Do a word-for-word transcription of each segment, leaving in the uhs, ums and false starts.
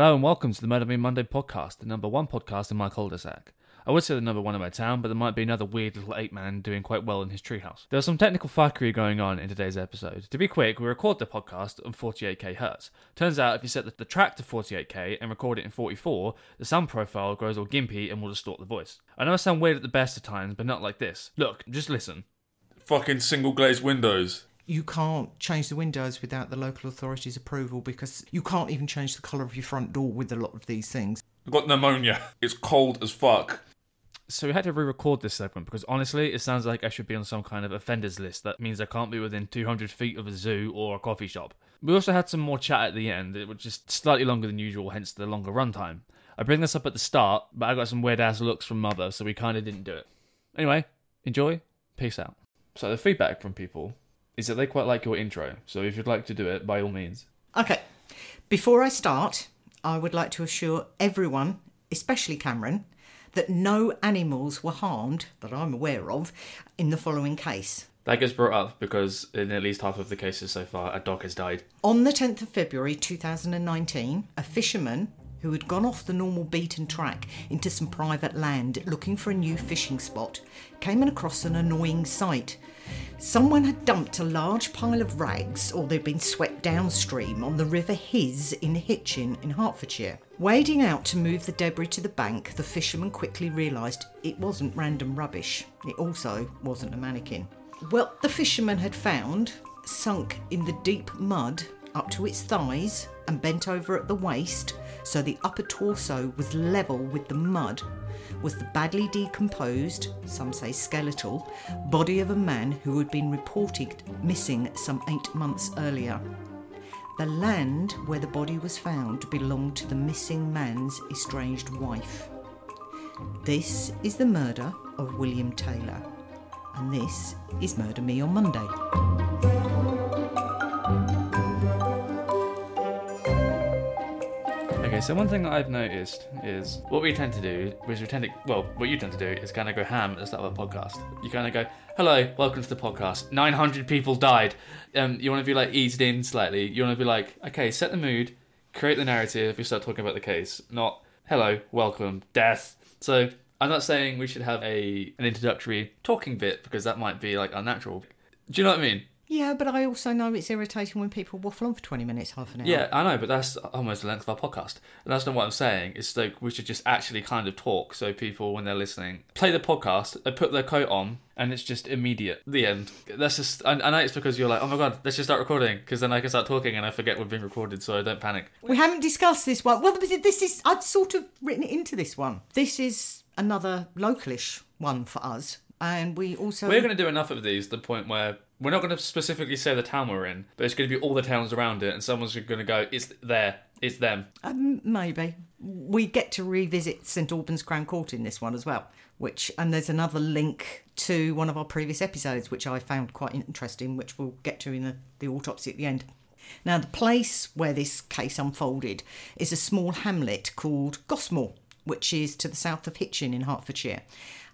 Hello and welcome to the Murder Me Monday podcast, the number one podcast in my cul-de-sac. I would say the number one in my town, but there might be another weird little ape man doing quite well in his treehouse. There's some technical fuckery going on in today's episode. To be quick, we record the podcast on forty-eight k hertz. Turns out if you set the, the track to forty-eight k and record it in forty-four, the sound profile grows all gimpy and will distort the voice. I know I sound weird at the best of times, but not like this. Look, just listen. Fucking single glazed windows. You can't change the windows without the local authority's approval because you can't even change the colour of your front door with a lot of these things. I've got pneumonia. It's cold as fuck. So we had to re-record this segment because honestly, it sounds like I should be on some kind of offenders list. That means I can't be within two hundred feet of a zoo or a coffee shop. We also had some more chat at the end, which is slightly longer than usual, hence the longer runtime. I bring this up at the start, but I got some weird-ass looks from Mother, so we kind of didn't do it. Anyway, enjoy. Peace out. So the feedback from people is that they quite like your intro, so if you'd like to do it, by all means. Okay, before I start, I would like to assure everyone, especially Cameron, that no animals were harmed, that I'm aware of, in the following case. That gets brought up because in at least half of the cases so far, a dog has died. On the tenth of February two thousand nineteen, a fisherman who had gone off the normal beaten track into some private land looking for a new fishing spot, came across an annoying sight. Someone had dumped a large pile of rags, or they'd been swept downstream on the River Hiz in Hitchin in Hertfordshire. Wading out to move the debris to the bank, the fisherman quickly realised it wasn't random rubbish. It also wasn't a mannequin. What the fisherman had found, sunk in the deep mud up to its thighs and bent over at the waist, so the upper torso was level with the mud, was the badly decomposed, some say skeletal, body of a man who had been reported missing some eight months earlier. The land where the body was found belonged to the missing man's estranged wife. This is the murder of William Taylor, and this is Murder Me on Monday. Okay, so one thing that I've noticed is what we tend to do is we tend to, well, what you tend to do is kind of go ham at the start of a podcast. You kind of go, hello, welcome to the podcast. nine hundred people died. Um, you want to be like eased in slightly. You want to be like, okay, set the mood, create the narrative. We start talking about the case, not hello, welcome, death. So I'm not saying we should have a an introductory talking bit because that might be like unnatural. Do you know what I mean? Yeah, but I also know it's irritating when people waffle on for twenty minutes, half an hour. Yeah, I know, but that's almost the length of our podcast. And that's not what I'm saying. It's like we should just actually kind of talk so people, when they're listening, play the podcast, they put their coat on, and it's just immediate. The end. That's just, I, I know it's because you're like, oh my God, let's just start recording, because then I can start talking and I forget we've been recorded, so I don't panic. We haven't discussed this one. Well, this is, I've sort of written it into this one. This is another localish one for us. And we also... We're going to do enough of these to the point where... We're not going to specifically say the town we're in, but it's going to be all the towns around it, and someone's going to go, it's there, it's them. Um, maybe. We get to revisit St Alban's Crown Court in this one as well, which, and there's another link to one of our previous episodes, which I found quite interesting, which we'll get to in the, the autopsy at the end. Now, the place where this case unfolded is a small hamlet called Gosmore, which is to the south of Hitchin in Hertfordshire,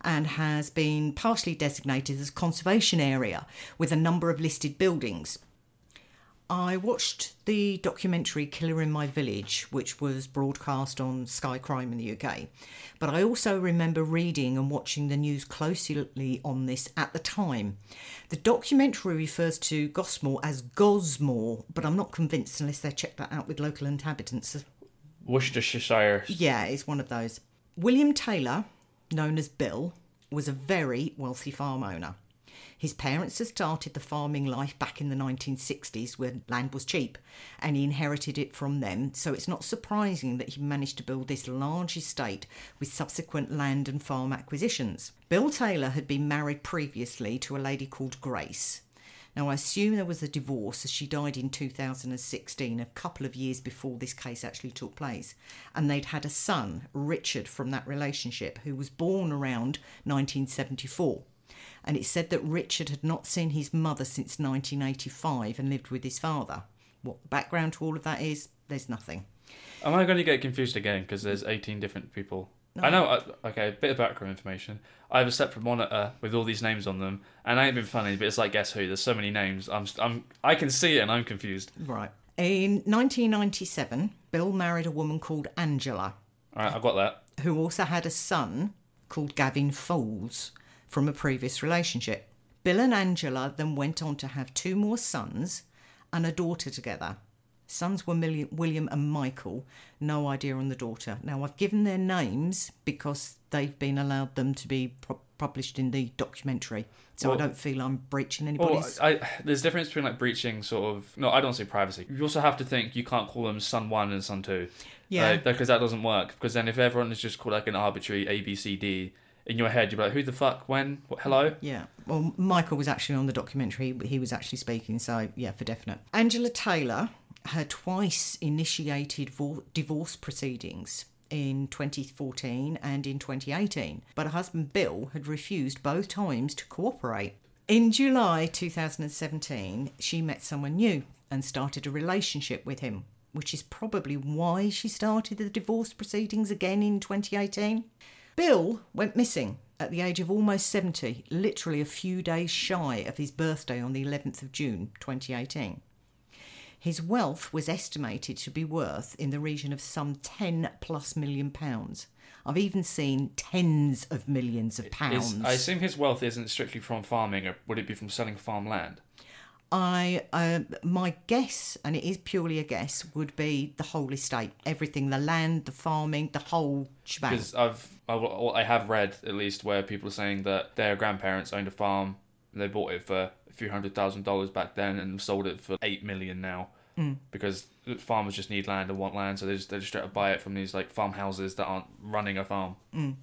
and has been partially designated as a conservation area with a number of listed buildings. I watched the documentary Killer in My Village, which was broadcast on Sky Crime in the U K, but I also remember reading and watching the news closely on this at the time. The documentary refers to Gosmore as Gosmore, but I'm not convinced unless they check that out with local inhabitants. Worcestershire. Yeah, it's one of those. William Taylor, known as Bill, was a very wealthy farm owner. His parents had started the farming life back in the nineteen sixties when land was cheap, and he inherited it from them, so it's not surprising that he managed to build this large estate with subsequent land and farm acquisitions. Bill Taylor had been married previously to a lady called Grace. Now, I assume there was a divorce as she died in two thousand sixteen, a couple of years before this case actually took place. And they'd had a son, Richard, from that relationship, who was born around nineteen seventy-four. And it's said that Richard had not seen his mother since nineteen eighty-five and lived with his father. What the background to all of that is, there's nothing. Am I going to get confused again? Because there's eighteen different people. No. I know, okay, a bit of background information. I have a separate monitor with all these names on them, and I ain't been funny, but it's like, guess who? There's so many names, I'm, I'm, I can see it and I'm confused. Right. In nineteen ninety-seven, Bill married a woman called Angela. All right, I've got that. Who also had a son called Gavin Foles from a previous relationship. Bill and Angela then went on to have two more sons and a daughter together. Sons were William and Michael. No idea on the daughter. Now, I've given their names because they've been allowed them to be pro- published in the documentary. So well, I don't feel I'm breaching anybody's... Well, I, there's a difference between like breaching sort of... No, I don't say privacy. You also have to think you can't call them son one and son two. Yeah. Because like, that doesn't work. Because then if everyone is just called like an arbitrary A, B, C, D... in your head, you'd be like, who the fuck, when, what, hello? Yeah. Well, Michael was actually on the documentary. He was actually speaking, so yeah, for definite. Angela Taylor had twice initiated divorce proceedings in twenty fourteen and in twenty eighteen, but her husband Bill had refused both times to cooperate. In July two thousand seventeen, she met someone new and started a relationship with him, which is probably why she started the divorce proceedings again in twenty eighteen. Bill went missing at the age of almost seventy, literally a few days shy of his birthday on the eleventh of June twenty eighteen. His wealth was estimated to be worth in the region of some ten plus million pounds. I've even seen tens of millions of pounds. Is, I assume his wealth isn't strictly from farming, or would it be from selling farmland? I, uh, my guess, and it is purely a guess, would be the whole estate. Everything, the land, the farming, the whole shebang. Because I've, I, I have read, at least, where people are saying that their grandparents owned a farm, and they bought it for a few hundred thousand dollars back then and sold it for eight million now. Mm. Because farmers just need land and want land, so they just, they just try to buy it from these like farmhouses that aren't running a farm. Mm.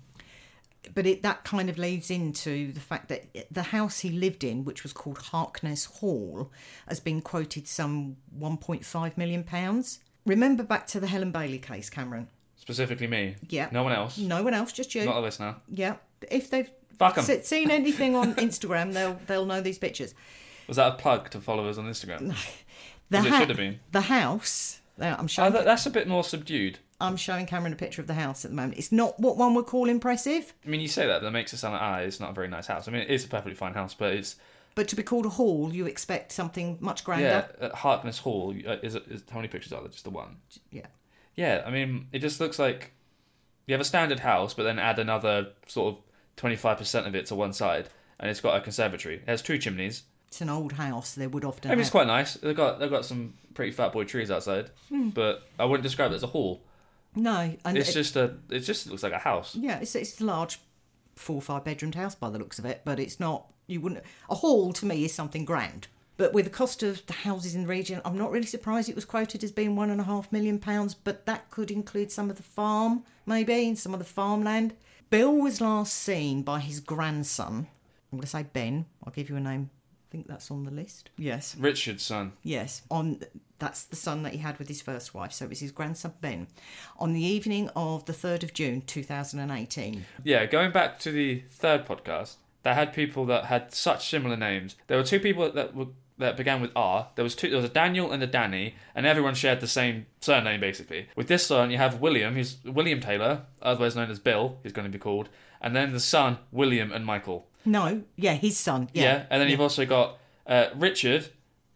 But it, that kind of leads into the fact that the house he lived in, which was called Harkness Hall, has been quoted some one point five million pounds. Remember back to the Helen Bailey case, Cameron? Specifically me? Yeah. No one else? No one else, just you. Not a listener. Yeah. If they've Fuck 'em. Se- seen anything on Instagram, they'll they'll know these pictures. Was that a plug to followers on Instagram? the ha- it should have been. The house... I'm showing oh, that, that's a bit more subdued. I'm showing Cameron a picture of the house at the moment. It's not what one would call impressive. I mean, you say that, but that makes it sound like, ah, it's not a very nice house. I mean, it is a perfectly fine house, but it's... But to be called a hall, you expect something much grander. Yeah, at Harkness Hall, is, it, is how many pictures are there? Just the one? Yeah. Yeah, I mean, it just looks like you have a standard house, but then add another sort of twenty-five percent of it to one side, and it's got a conservatory. It has two chimneys. It's an old house. They would often. I mean, it's quite nice. They've got they've got some pretty fat boy trees outside, hmm. but I wouldn't describe it as a hall. No, and it's it, just a. It just looks like a house. Yeah, it's it's a large, four or five bedroomed house by the looks of it. But it's not. You wouldn't. A hall to me is something grand. But with the cost of the houses in the region, I'm not really surprised it was quoted as being one and a half million pounds. But that could include some of the farm, maybe, and some of the farmland. Bill was last seen by his grandson. I'm going to say Ben. I'll give you a name. I think that's on the list. Yes. Richard's son. Yes. On that's the son that he had with his first wife, so it was his grandson Ben. On the evening of the third of June two thousand eighteen. Yeah, going back to the third podcast, they had people that had such similar names. There were two people that were that began with R. There was two there was a Daniel and a Danny, and everyone shared the same surname basically. With this son you have William, who's William Taylor, otherwise known as Bill, he's going to be called, and then the son, William and Michael. No, yeah, his son. Yeah, yeah and then yeah. You've also got uh, Richard.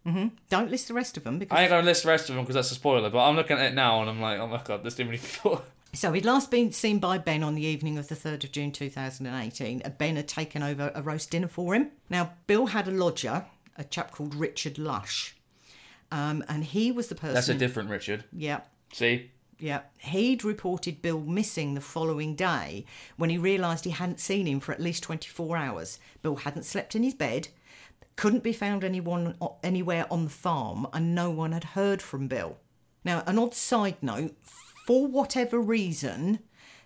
Mm-hmm. Don't list the rest of them. Because... I ain't going to list the rest of them because that's a spoiler, but I'm looking at it now and I'm like, oh my God, there's too many people. So he'd last been seen by Ben on the evening of the third of June two thousand eighteen. Ben had taken over a roast dinner for him. Now, Bill had a lodger, a chap called Richard Lush, um, and he was the person... That's a different Richard. Yeah. See? Yeah, he'd reported Bill missing the following day when he realised he hadn't seen him for at least twenty-four hours. Bill hadn't slept in his bed, couldn't be found anyone anywhere on the farm, and no one had heard from Bill. Now, an odd side note, for whatever reason,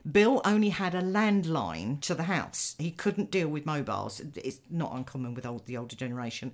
Bill only had a landline to the house. He couldn't deal with mobiles. It's not uncommon with old, the older generation.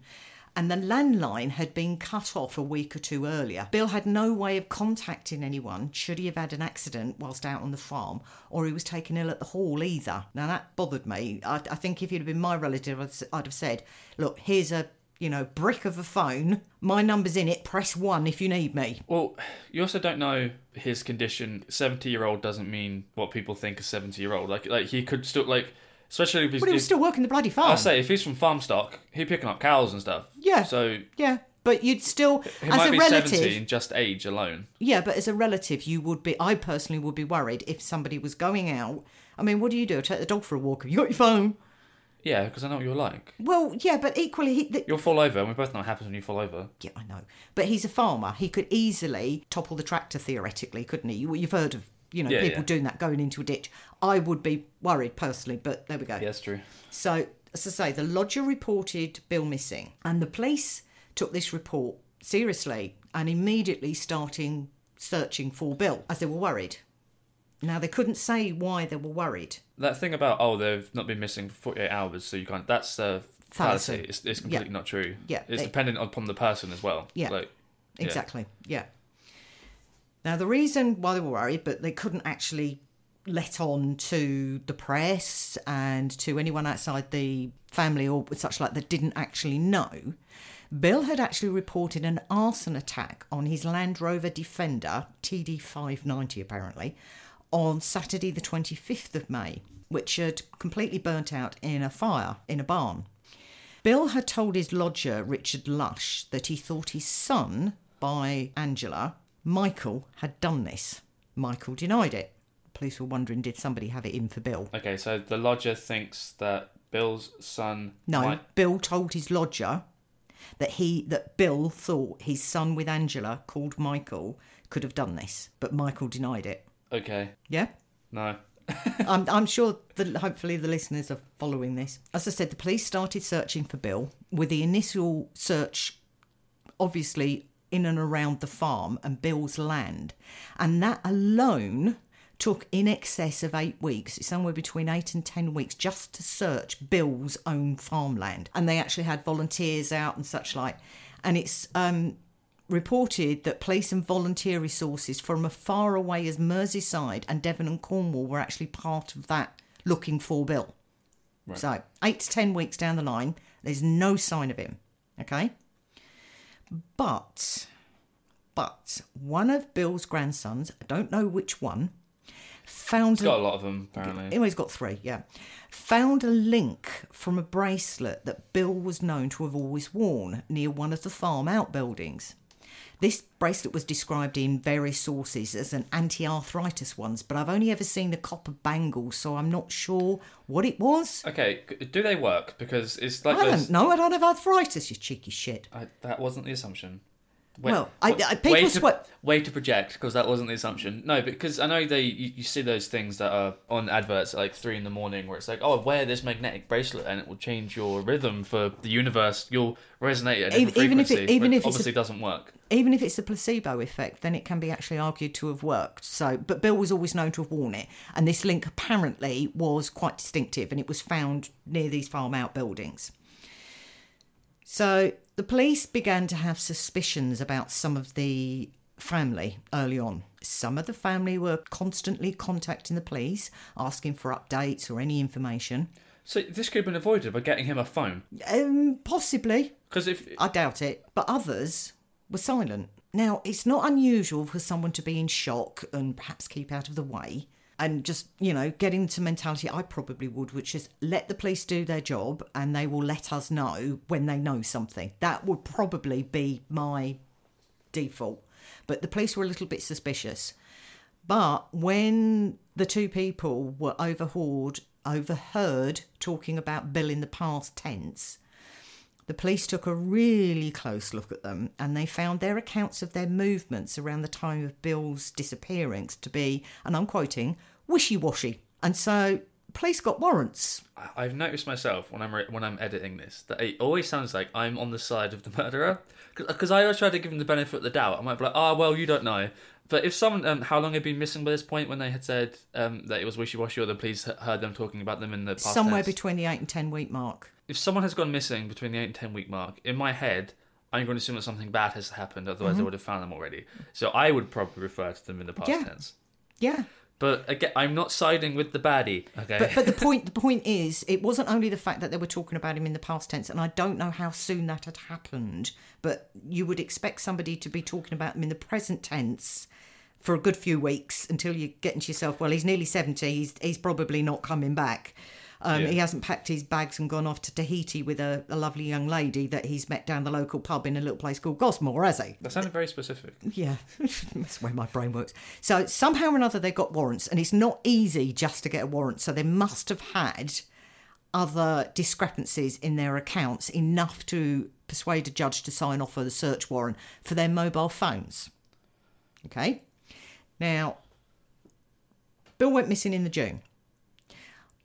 And the landline had been cut off a week or two earlier. Bill had no way of contacting anyone should he have had an accident whilst out on the farm, or he was taken ill at the hall either. Now, that bothered me. I, I think if he'd have been my relative, I'd have said, look, here's a, you know, brick of a phone. My number's in it. Press one if you need me. Well, you also don't know his condition. seventy-year-old doesn't mean what people think a seventy-year-old. Like, like he could still, like... Especially if he's... But he was still working the bloody farm. I say, if he's from farm stock, he's picking up cows and stuff. Yeah. So... Yeah. But you'd still, it as might a be relative, seventeen, just age alone. Yeah, but as a relative, you would be. I personally would be worried if somebody was going out. I mean, what do you do? Take the dog for a walk. Have you got your phone? Yeah, because I know what you're like. Well, yeah, but equally, he, the, you'll fall over, and we both know what happens when you fall over. Yeah, I know. But he's a farmer. He could easily topple the tractor theoretically, couldn't he? You, you've heard of, you know, yeah, people yeah. doing that, going into a ditch. I would be worried personally, but there we go. Yeah, that's true. So, as I say, the lodger reported Bill missing, and the police took this report seriously and immediately starting searching for Bill, as they were worried. Now, they couldn't say why they were worried. That thing about, oh, they've not been missing for forty-eight hours, so you can't... That's a fallacy. It's, it's completely yeah. not true. Yeah, It's it, dependent upon the person as well. Yeah, like, yeah, exactly, yeah. Now, the reason why they were worried, but they couldn't actually let on to the press and to anyone outside the family or such like that didn't actually know... Bill had actually reported an arson attack on his Land Rover Defender, T D five ninety apparently, on Saturday the twenty-fifth of May, which had completely burnt out in a fire in a barn. Bill had told his lodger, Richard Lush, that he thought his son, by Angela, Michael, had done this. Michael denied it. Police were wondering, did somebody have it in for Bill? Okay, so the lodger thinks that Bill's son... No, might... Bill told his lodger... that he that Bill thought his son with Angela, called Michael, could have done this, but Michael denied it. Okay. Yeah? No. I'm, I'm sure that hopefully the listeners are following this. As I said, the police started searching for Bill, with the initial search obviously in and around the farm and Bill's land. And that alone took in excess of eight weeks, somewhere between eight and ten weeks, just to search Bill's own farmland. And they actually had volunteers out and such like. And it's um, reported that police and volunteer resources from as far away as Merseyside and Devon and Cornwall were actually part of that looking for Bill. Right. So eight to ten weeks down the line, there's no sign of him, okay? But, but one of Bill's grandsons, I don't know which one, Found he's got a, a lot of them, apparently. Anyway, he's got three, yeah. Found a link from a bracelet that Bill was known to have always worn near one of the farm outbuildings. This bracelet was described in various sources as an anti-arthritis one, but I've only ever seen a copper bangle, so I'm not sure what it was. Okay, do they work? Because it's like... I those... don't know, I don't have arthritis, you cheeky shit. I, that wasn't the assumption. Way, well, I, I, people way, to, way to project, because that wasn't the assumption. No, because I know they you, you see those things that are on adverts at like three in the morning, where it's like, oh, wear this magnetic bracelet and it will change your rhythm for the universe. You'll resonate at a different even frequency. If it, even if obviously it doesn't work. Even if it's a placebo effect, then it can be actually argued to have worked. So, but Bill was always known to have worn it, and this link apparently was quite distinctive, and it was found near these farm outbuildings. So the police began to have suspicions about some of the family early on. Some of the family were constantly contacting the police, asking for updates or any information. So this could have been avoided by getting him a phone? Um, possibly. Because if... I doubt it. But others were silent. Now, it's not unusual for someone to be in shock and perhaps keep out of the way and just, you know, get into mentality I probably would, which is let the police do their job and they will let us know when they know something. That would probably be my default. But the police were a little bit suspicious. But when the two people were overheard, overheard talking about Bill in the past tense, the police took a really close look at them, and they found their accounts of their movements around the time of Bill's disappearance to be, and I'm quoting, wishy-washy. And so police got warrants. I've noticed myself when I'm re- when I'm editing this that it always sounds like I'm on the side of the murderer, because I always try to give them the benefit of the doubt. I might be like, oh, well, you don't know. But if someone, um, how long had been missing by this point when they had said um, that it was wishy-washy, or the police heard them talking about them in the past? Somewhere tense? Between the eight and ten week mark. If someone has gone missing between the eight and ten week mark, in my head, I'm going to assume that something bad has happened, otherwise mm-hmm. I would have found them already. So I would probably refer to them in the past yeah. tense. Yeah. But again, I'm not siding with the baddie. Okay. But, but the point, the point is, it wasn't only the fact that they were talking about him in the past tense, and I don't know how soon that had happened, but you would expect somebody to be talking about him in the present tense for a good few weeks until you get into yourself, well, he's nearly seventy, he's, he's probably not coming back. Um, yeah. He hasn't packed his bags and gone off to Tahiti with a, a lovely young lady that he's met down the local pub in a little place called Gosmore, has he? That sounded very specific. Yeah, that's the way my brain works. So somehow or another they've got warrants, and it's not easy just to get a warrant. So they must have had other discrepancies in their accounts, enough to persuade a judge to sign off on a search warrant for their mobile phones. Okay. Now, Bill went missing in the June.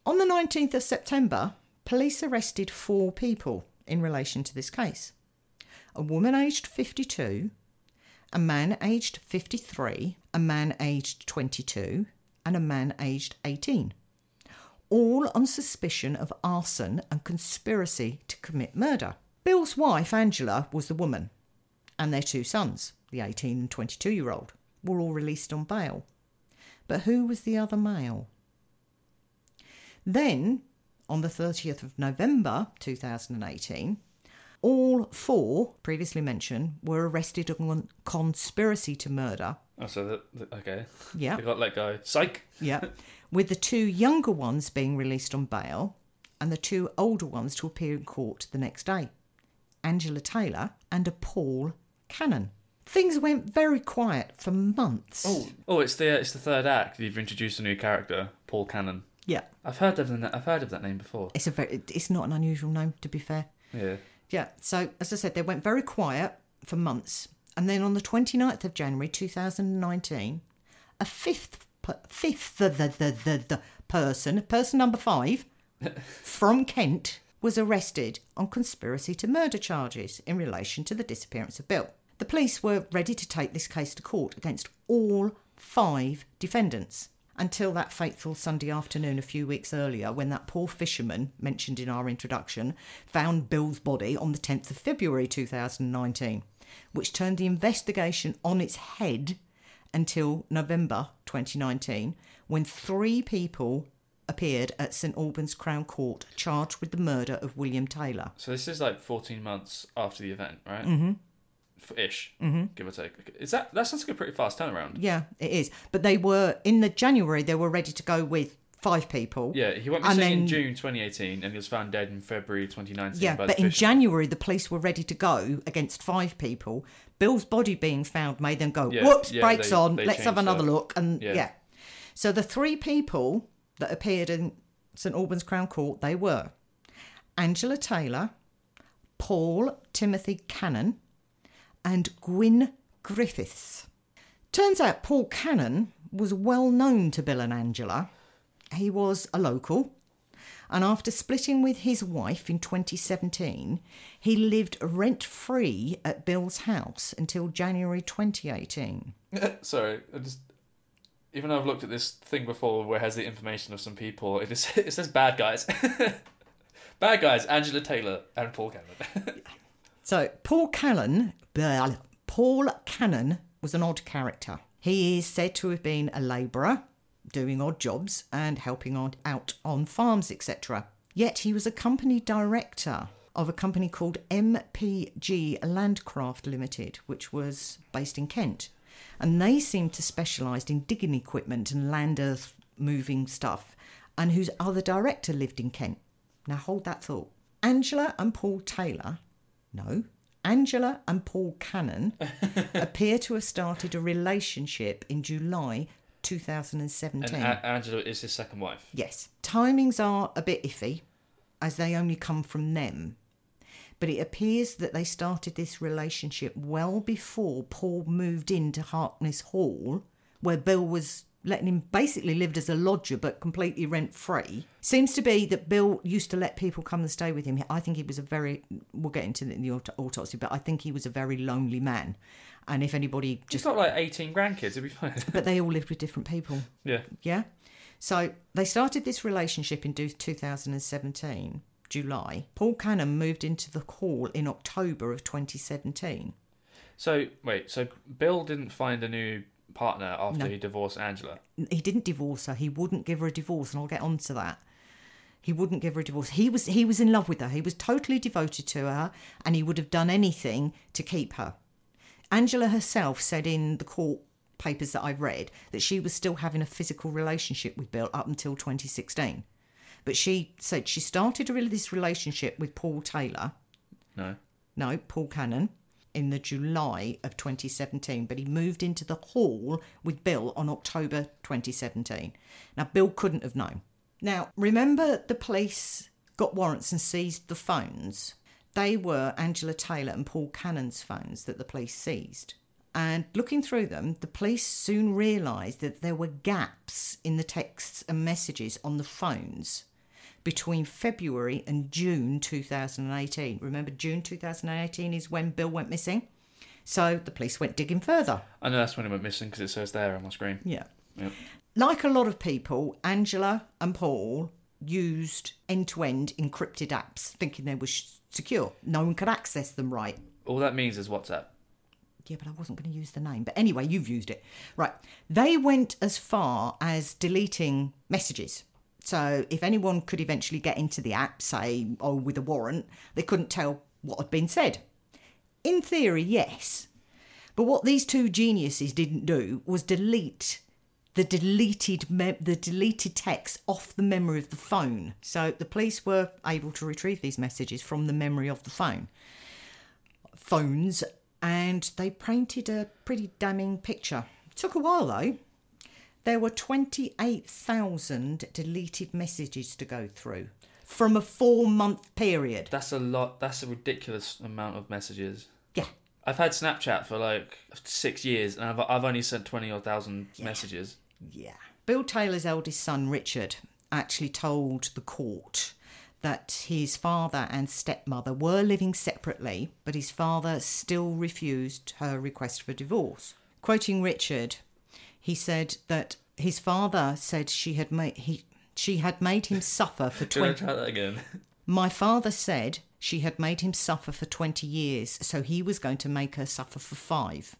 On the nineteenth of September, police arrested four people in relation to this case. A woman aged fifty-two, a man aged fifty-three, a man aged twenty-two, and a man aged eighteen, all on suspicion of arson and conspiracy to commit murder. Bill's wife, Angela, was the woman, and their two sons, the eighteen and twenty-two-year-old, were all released on bail. But who was the other male? Then, on the thirtieth of November two thousand eighteen, all four previously mentioned were arrested on conspiracy to murder. Oh, so, the, the, okay. Yeah. They got let go. Psych! Yeah. With the two younger ones being released on bail and the two older ones to appear in court the next day. Angela Taylor and a Paul Cannon. Things went very quiet for months. Oh, oh, it's the it's the third act. You've introduced a new character, Paul Cannon. Yeah, I've heard of that. I've heard of that name before. It's a very, it's not an unusual name, to be fair. Yeah, yeah. So as I said, they went very quiet for months, and then on the twenty-ninth of January two thousand nineteen, a fifth fifth the the the the, the person person number five from Kent was arrested on conspiracy to murder charges in relation to the disappearance of Bill. The police were ready to take this case to court against all five defendants until that fateful Sunday afternoon a few weeks earlier, when that poor fisherman mentioned in our introduction found Bill's body on the tenth of February two thousand nineteen, which turned the investigation on its head until November twenty nineteen, when three people appeared at St Alban's Crown Court charged with the murder of William Taylor. So this is like fourteen months after the event, right? Mm-hmm. Ish, mm-hmm. Give or take. Is that that sounds like a pretty fast turnaround? Yeah, it is. But they were in the January. They were ready to go with five people. Yeah, he went missing in June twenty eighteen, and he was found dead in February twenty nineteen. Yeah, by but the in January the police were ready to go against five people. Bill's body being found made them go, yeah, whoops, yeah, brakes on. They let's have another that. look. And yeah. yeah, so the three people that appeared in St Alban's Crown Court, they were Angela Taylor, Paul Timothy Cannon, and Gwyn Griffiths. Turns out Paul Cannon was well known to Bill and Angela. He was a local, and after splitting with his wife in twenty seventeen, he lived rent-free at Bill's house until January twenty eighteen. Sorry, I just... Even though I've looked at this thing before where it has the information of some people, it, is, it says bad guys. Bad guys, Angela Taylor and Paul Cannon. So, Paul Cannon, Paul Cannon was an odd character. He is said to have been a labourer, doing odd jobs and helping on, out on farms, et cetera. Yet he was a company director of a company called M P G Landcraft Limited, which was based in Kent. And they seemed to specialise in digging equipment and land earth moving stuff, and whose other director lived in Kent. Now, hold that thought. Angela and Paul Taylor... No, Angela and Paul Cannon appear to have started a relationship in July two thousand seventeen. And a- Angela is his second wife? Yes. Timings are a bit iffy, as they only come from them. But it appears that they started this relationship well before Paul moved into Harkness Hall, where Bill was... letting him basically lived as a lodger but completely rent-free. Seems to be that Bill used to let people come and stay with him. I think he was a very... We'll get into the, the aut- autopsy, but I think he was a very lonely man. And if anybody just... He's got like eighteen grandkids, it'd be fine. But they all lived with different people. Yeah. Yeah? So they started this relationship in two thousand seventeen, July. Paul Cannon moved into the hall in October of twenty seventeen. So, wait, so Bill didn't find a new... partner after no. he divorced Angela. He didn't divorce her. He wouldn't give her a divorce, and I'll get on to that. He wouldn't give her a divorce. He was he was in love with her. He was totally devoted to her, and he would have done anything to keep her. Angela herself said in the court papers that I've read that she was still having a physical relationship with Bill up until twenty sixteen. But she said she started this relationship with Paul Taylor. No. No, Paul Cannon, in the July of twenty seventeen, but he moved into the hall with Bill on October twenty seventeen. Now, Bill couldn't have known. Now, remember the police got warrants and seized the phones? They were Angela Taylor and Paul Cannon's phones that the police seized. And looking through them, the police soon realised that there were gaps in the texts and messages on the phones between February and June two thousand eighteen. Remember, June two thousand eighteen is when Bill went missing? So the police went digging further. I know that's when he went missing because it says there on my screen. Yeah. Yep. Like a lot of people, Angela and Paul used end-to-end encrypted apps thinking they were secure. No one could access them, right? All that means is WhatsApp. Yeah, but I wasn't going to use the name. But anyway, you've used it. Right. They went as far as deleting messages. So if anyone could eventually get into the app, say, oh, with a warrant, they couldn't tell what had been said. In theory, yes. But what these two geniuses didn't do was delete the deleted me- the deleted text off the memory of the phone. So the police were able to retrieve these messages from the memory of the phone. Phones. And they painted a pretty damning picture. It took a while, though. There were twenty-eight thousand deleted messages to go through from a four-month period. That's a lot. That's a ridiculous amount of messages. Yeah. I've had Snapchat for, like, six years, and I've, I've only sent twenty-odd thousand yeah. messages. Yeah. Bill Taylor's eldest son, Richard, actually told the court that his father and stepmother were living separately, but his father still refused her request for divorce. Quoting Richard, he said that his father said she had made he she had made him suffer for twenty. Can I try that again? My father said she had made him suffer for twenty years, so he was going to make her suffer for five.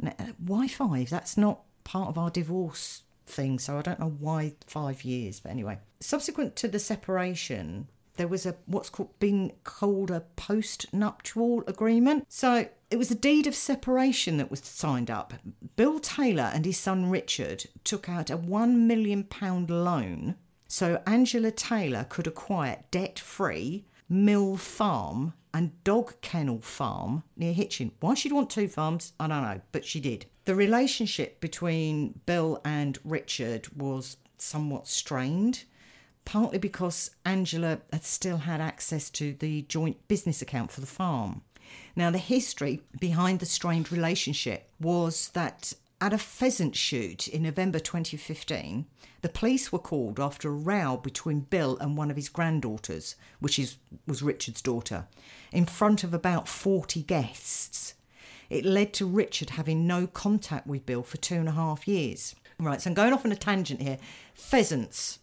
Now, why five? That's not part of our divorce thing, so I don't know why five years. But anyway, subsequent to the separation, there was a what's called, being called a post-nuptial agreement. So it was a deed of separation that was signed up. Bill Taylor and his son Richard took out a one million pounds loan so Angela Taylor could acquire debt-free Mill Farm and Dog Kennel Farm near Hitchin. Why she'd want two farms, I don't know, but she did. The relationship between Bill and Richard was somewhat strained, partly because Angela had still had access to the joint business account for the farm. Now, the history behind the strained relationship was that at a pheasant shoot in November twenty fifteen, the police were called after a row between Bill and one of his granddaughters, which is was Richard's daughter, in front of about forty guests. It led to Richard having no contact with Bill for two and a half years. Right, so I'm going off on a tangent here. Pheasants.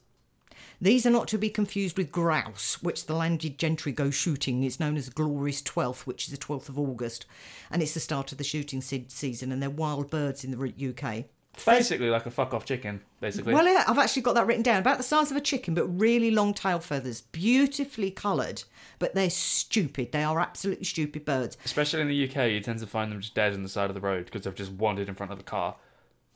These are not to be confused with grouse, which the landed gentry go shooting. It's known as Glorious twelfth, which is the twelfth of August, and it's the start of the shooting season, and they're wild birds in the U K. Basically like a fuck-off chicken, basically. Well, yeah, I've actually got that written down. About the size of a chicken, but really long tail feathers, beautifully coloured, but they're stupid. They are absolutely stupid birds. Especially in the U K, you tend to find them just dead on the side of the road because they've just wandered in front of a car.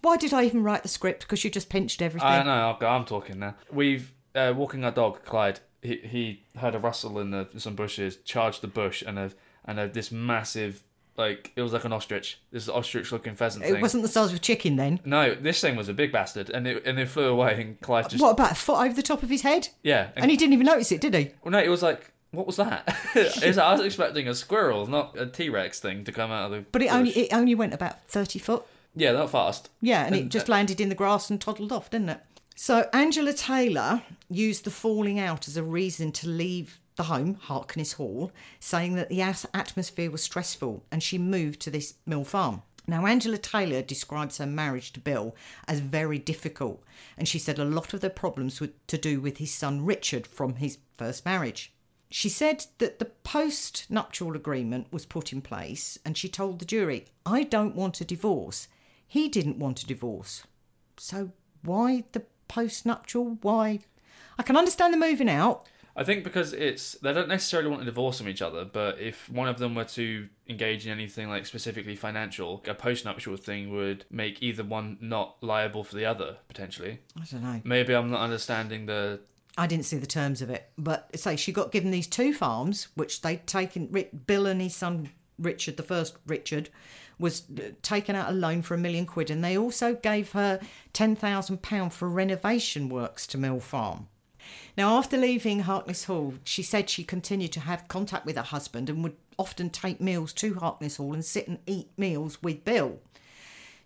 Why did I even write the script? Because you just pinched everything. I know, I'm talking now. We've... Uh, walking our dog, Clyde, he he heard a rustle in the, some bushes, charged the bush, and a and a, this massive, like, it was like an ostrich. This ostrich-looking pheasant thing. It wasn't the size of a chicken then. No, this thing was a big bastard, and it and it flew away, and Clyde just... What, about a foot over the top of his head? Yeah. And, and he didn't even notice it, did he? Well, no, it was like, what was that? It was like, I was expecting a squirrel, not a T-Rex thing, to come out of the But it bush. only it only went about thirty foot. Yeah, that fast. Yeah, and, and it just uh, landed in the grass and toddled off, didn't it? So Angela Taylor used the falling out as a reason to leave the home, Harkness Hall, saying that the atmosphere was stressful and she moved to this mill farm. Now, Angela Taylor describes her marriage to Bill as very difficult, and she said a lot of the problems were to do with his son Richard from his first marriage. She said that the post-nuptial agreement was put in place, and she told the jury, I don't want a divorce. He didn't want a divorce. So why the post-nuptial? Why? I can understand the moving out. I think because it's they don't necessarily want a divorce from each other, but if one of them were to engage in anything like specifically financial, a post-nuptial thing would make either one not liable for the other, potentially. I don't know. Maybe I'm not understanding the... I didn't see the terms of it, but say she got given these two farms, which they'd taken. Bill and his son Richard, the first Richard, was taken out a loan for a million quid, and they also gave her ten thousand pounds for renovation works to Mill Farm. Now, after leaving Harkness Hall, she said she continued to have contact with her husband and would often take meals to Harkness Hall and sit and eat meals with Bill.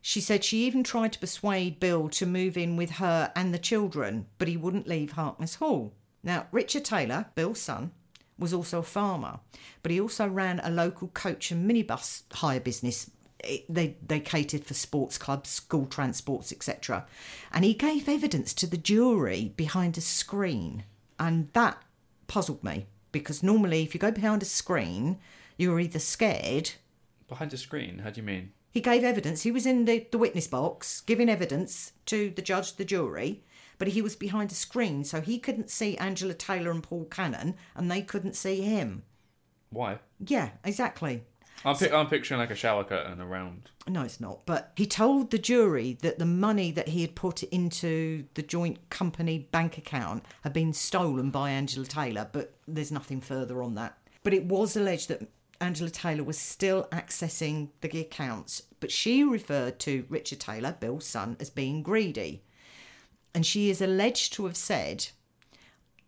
She said she even tried to persuade Bill to move in with her and the children, but he wouldn't leave Harkness Hall. Now, Richard Taylor, Bill's son, was also a farmer, but he also ran a local coach and minibus hire business. It, they, they catered for sports clubs, school transports, et cetera. And he gave evidence to the jury behind a screen. And that puzzled me, because normally if you go behind a screen, you're either scared... Behind a screen? How do you mean? He gave evidence. He was in the, the witness box giving evidence to the judge, the jury, but he was behind a screen, so he couldn't see Angela Taylor and Paul Cannon, and they couldn't see him. Why? Yeah, exactly. I'm, so, I'm picturing like a shower curtain around. No, it's not. But he told the jury that the money that he had put into the joint company bank account had been stolen by Angela Taylor, but there's nothing further on that. But it was alleged that Angela Taylor was still accessing the accounts, but she referred to Richard Taylor, Bill's son, as being greedy. And she is alleged to have said,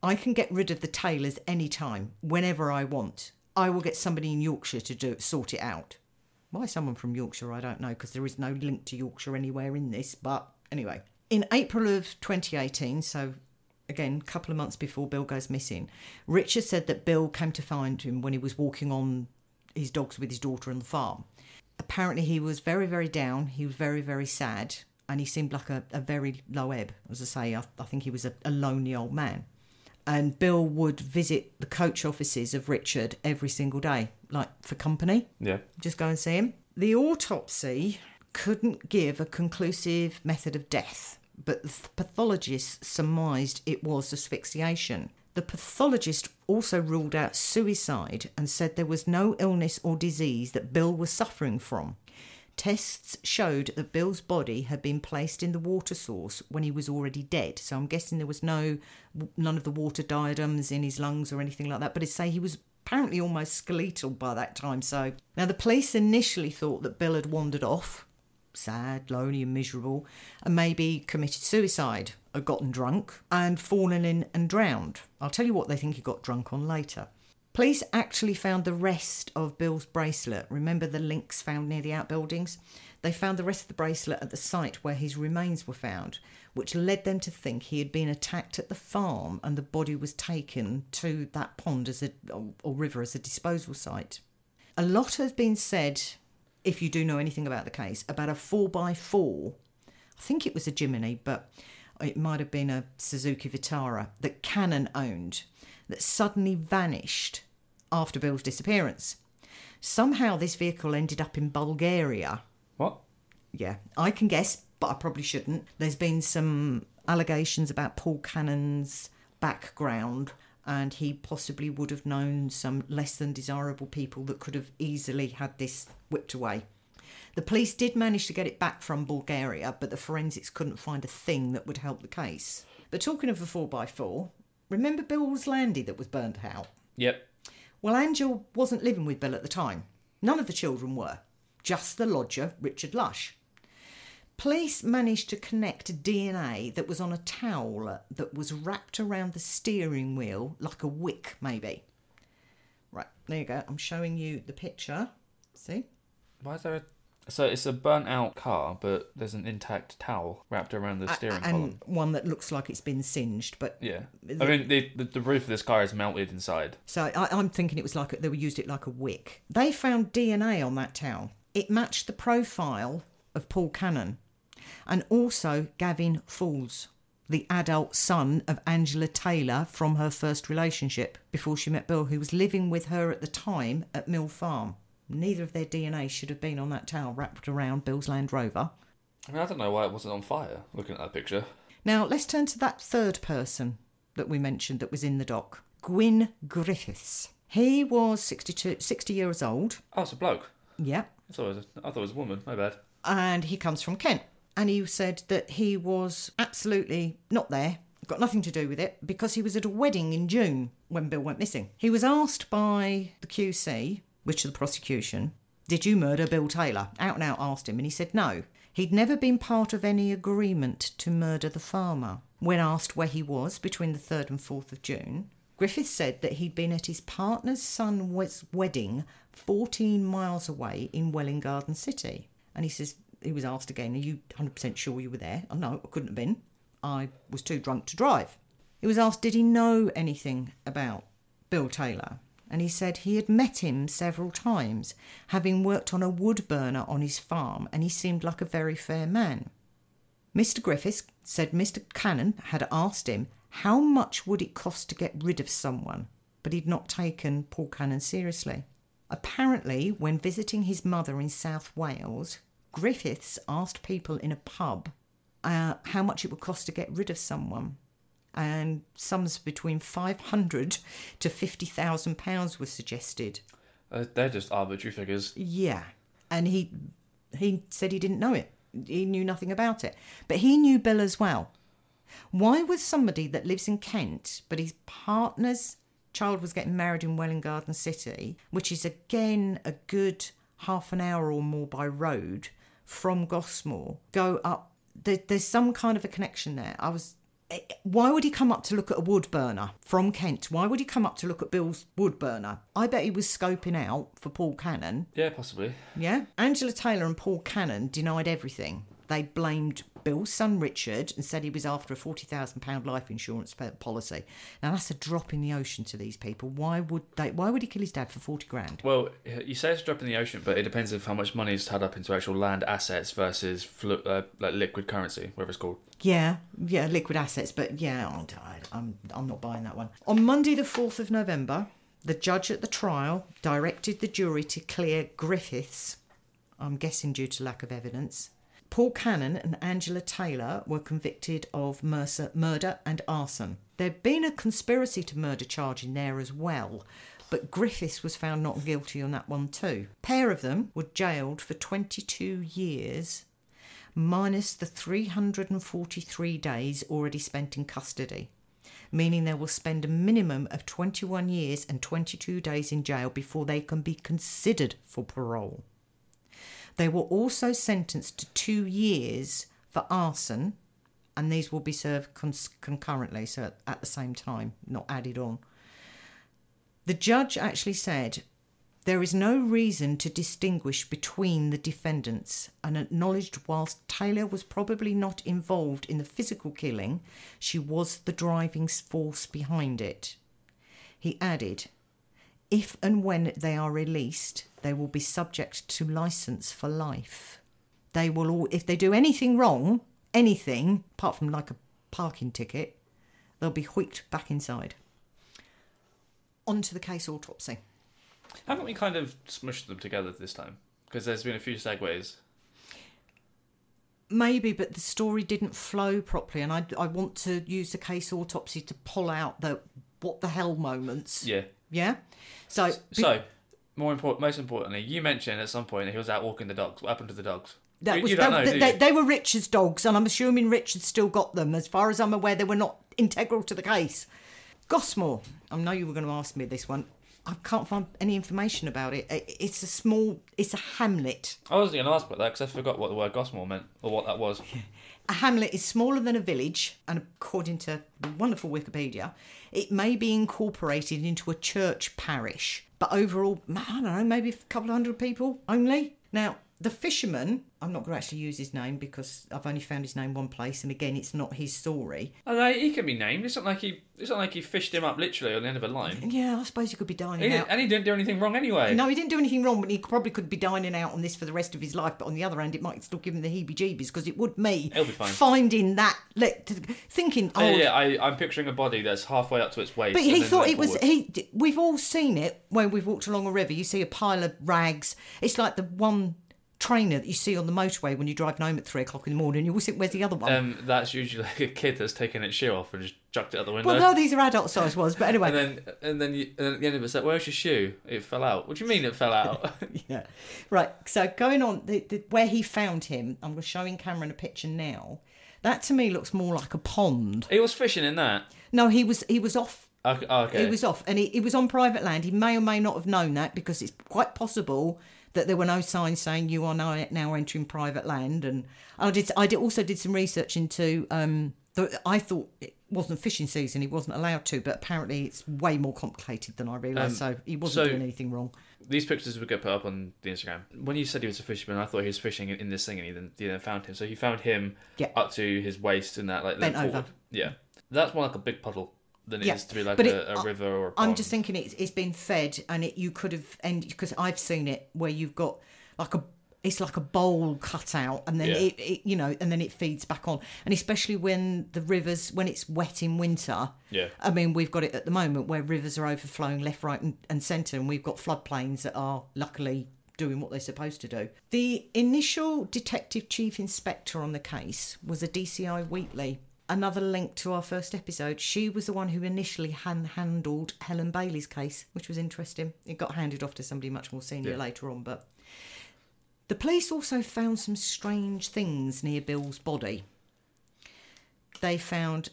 "I can get rid of the Taylors any time, whenever I want. I will get somebody in Yorkshire to do sort it out." Why someone from Yorkshire, I don't know, because there is no link to Yorkshire anywhere in this. But anyway, in April of twenty eighteen, so again, a couple of months before Bill goes missing, Richard said that Bill came to find him when he was walking on his dogs with his daughter on the farm. Apparently he was very, very down. He was very, very sad. And he seemed like a, a very low ebb. As I say, I, I think he was a, a lonely old man. And Bill would visit the coach offices of Richard every single day, like for company. Yeah. Just go and see him. The autopsy couldn't give a conclusive method of death, but the pathologists surmised it was asphyxiation. The pathologist also ruled out suicide and said there was no illness or disease that Bill was suffering from. Tests showed that Bill's body had been placed in the water source when he was already dead. So I'm guessing there was no, none of the water diatoms in his lungs or anything like that. But it's say he was apparently almost skeletal by that time. So now the police initially thought that Bill had wandered off, sad, lonely and miserable, and maybe committed suicide or gotten drunk and fallen in and drowned. I'll tell you what they think he got drunk on later. Police actually found the rest of Bill's bracelet. Remember the links found near the outbuildings? They found the rest of the bracelet at the site where his remains were found, which led them to think he had been attacked at the farm and the body was taken to that pond as a, or river as a disposal site. A lot has been said, if you do know anything about the case, about a four by four. I think it was a Jimny, but it might have been a Suzuki Vitara that Cannon owned, that suddenly vanished after Bill's disappearance. Somehow this vehicle ended up in Bulgaria. What? Yeah, I can guess, but I probably shouldn't. There's been some allegations about Paul Cannon's background, and he possibly would have known some less than desirable people that could have easily had this whipped away. The police did manage to get it back from Bulgaria, but the forensics couldn't find a thing that would help the case. But talking of the four by four, remember Bill's landy that was burnt out? Yep. Well, Angela wasn't living with Bill at the time. None of the children were. Just the lodger, Richard Lush. Police managed to connect D N A that was on a towel that was wrapped around the steering wheel like a wick, maybe. Right, there you go. I'm showing you the picture. See? Why is there a... So it's a burnt-out car, but there's an intact towel wrapped around the steering column. And one that looks like it's been singed, but... Yeah. The, I mean, the, the the roof of this car is melted inside. So I, I'm thinking it was like... A, they used it like a wick. They found D N A on that towel. It matched the profile of Paul Cannon and also Gavin Foles, the adult son of Angela Taylor from her first relationship before she met Bill, who was living with her at the time at Mill Farm. Neither of their D N A should have been on that towel wrapped around Bill's Land Rover. I mean, I don't know why it wasn't on fire, looking at that picture. Now, let's turn to that third person that we mentioned that was in the dock. Gwyn Griffiths. He was sixty-two, sixty years old. Oh, it's a bloke. Yeah. I thought it was a, I thought it was a woman, my bad. And he comes from Kent. And he said that he was absolutely not there got nothing to do with it, because he was at a wedding in June when Bill went missing. He was asked by the Q C, which is the prosecution, did you murder Bill Taylor? Out and out asked him, and he said no. He'd never been part of any agreement to murder the farmer. When asked where he was between the third and fourth of June, Griffith said that he'd been at his partner's son's wedding fourteen miles away in Welwyn Garden City. And he says, he was asked again, are you one hundred percent sure you were there? Oh, no, I couldn't have been. I was too drunk to drive. He was asked, did he know anything about Bill Taylor? And he said he had met him several times, having worked on a wood burner on his farm, and he seemed like a very fair man. Mr Griffiths said Mr Cannon had asked him how much would it cost to get rid of someone, but he'd not taken Paul Cannon seriously. Apparently, when visiting his mother in South Wales, Griffiths asked people in a pub uh, how much it would cost to get rid of someone, and sums between five hundred to fifty thousand pounds were suggested. Uh, they're just arbitrary figures. Yeah, and he he said he didn't know it. He knew nothing about it. But he knew Bill as well. Why was somebody that lives in Kent, but his partner's child was getting married in Welwyn Garden City, which is again a good half an hour or more by road from Gosmore, go up? There, there's some kind of a connection there. I was... Why would he come up to look at a wood burner from Kent? Why would he come up to look at Bill's wood burner? I bet he was scoping out for Paul Cannon. Yeah, possibly. Yeah? Angela Taylor and Paul Cannon denied everything. They blamed Bill's son Richard and said he was after a forty thousand pounds life insurance policy. Now, that's a drop in the ocean to these people. Why would they? Why would he kill his dad for forty grand? Well, you say it's a drop in the ocean, but it depends on how much money is tied up into actual land assets versus flu- uh, like liquid currency, whatever it's called. Yeah, yeah, liquid assets, but yeah, I'm tired. I'm, I'm not buying that one. On Monday the fourth of November, the judge at the trial directed the jury to clear Griffiths, I'm guessing due to lack of evidence. Paul Cannon and Angela Taylor were convicted of mercer, murder and arson. There'd been a conspiracy to murder charge in there as well, but Griffiths was found not guilty on that one too. A pair of them were jailed for twenty-two years, minus the three hundred forty-three days already spent in custody, meaning they will spend a minimum of twenty-one years and twenty-two days in jail before they can be considered for parole. They were also sentenced to two years for arson, and these will be served cons- concurrently, so at the same time, not added on. The judge actually said, there is no reason to distinguish between the defendants, and acknowledged whilst Taylor was probably not involved in the physical killing, she was the driving force behind it. He added, if and when they are released, they will be subject to licence for life. They will all, if they do anything wrong, anything, apart from like a parking ticket, they'll be hoiked back inside. On to the case autopsy. Haven't we kind of smushed them together this time? Because there's been a few segues. Maybe, but the story didn't flow properly, and I, I want to use the case autopsy to pull out the what the hell moments. Yeah. Yeah? So... Be- so... More important, most importantly, you mentioned at some point that he was out walking the dogs. What happened to the dogs? That you, was, you don't they, know, do they, you? They were Richard's dogs, and I'm assuming Richard still got them. As far as I'm aware, they were not integral to the case. Gosmore. I know you were going to ask me this one. I can't find any information about it. It's a small... It's a hamlet. I wasn't going to ask about that, because I forgot what the word Gosmore meant, or what that was. A hamlet is smaller than a village, and according to the wonderful Wikipedia, it may be incorporated into a church parish. But overall, I don't know, maybe a couple of hundred people only. Now, the fisherman, I'm not going to actually use his name because I've only found his name one place, and again, it's not his story. Although he can be named. It's not like he it's not like he fished him up literally on the end of a line. Yeah, I suppose he could be dining out. And he didn't do anything wrong anyway. No, he didn't do anything wrong, but he probably could be dining out on this for the rest of his life. But on the other hand, it might still give him the heebie-jeebies, because it would me It'll be fine. Finding that, like, thinking... Oh, yeah, yeah I, I'm picturing a body that's halfway up to its waist. But he thought it was... He, we've all seen it when we've walked along a river. You see a pile of rags. It's like the one... trainer that you see on the motorway when you're driving home at three o'clock in the morning, you always think, where's the other one? Um, that's usually like a kid that's taken its shoe off and just chucked it out the window. Well, no, these are adult sized ones, but anyway. and then and then, you, and then at the end of it's like, where's your shoe? It fell out. What do you mean it fell out? Yeah. Right, so going on, the, the, where he found him, I'm showing Cameron a picture now. That to me looks more like a pond. He was fishing in that. No, he was he was off. Okay. He was off, and he, he was on private land. He may or may not have known that, because it's quite possible that there were no signs saying you are now, now entering private land. And I did. I did also did some research into. Um, the, I thought it wasn't fishing season. He wasn't allowed to, but apparently it's way more complicated than I realised. Um, so he wasn't so doing anything wrong. These pictures would get put up on the Instagram. When you said he was a fisherman, I thought he was fishing in this thing, and he then, he then found him. So you found him yeah. up to his waist and that, like bent over. Yeah, that's more like a big puddle than it yeah. is to be like a, it, a river or a pond. I'm just thinking it's, it's been fed, and it you could have ended, because I've seen it where you've got like a it's like a bowl cut out, and then yeah. it, it you know and then it feeds back on, and especially when the rivers when it's wet in winter. Yeah, I mean we've got it at the moment where rivers are overflowing left, right, and, and centre, and we've got floodplains that are luckily doing what they're supposed to do. The initial detective chief inspector on the case was a D C I Wheatley. Another link to our first episode. She was the one who initially hand- handled Helen Bailey's case, which was interesting. It got handed off to somebody much more senior yeah. later on. But the police also found some strange things near Bill's body. They found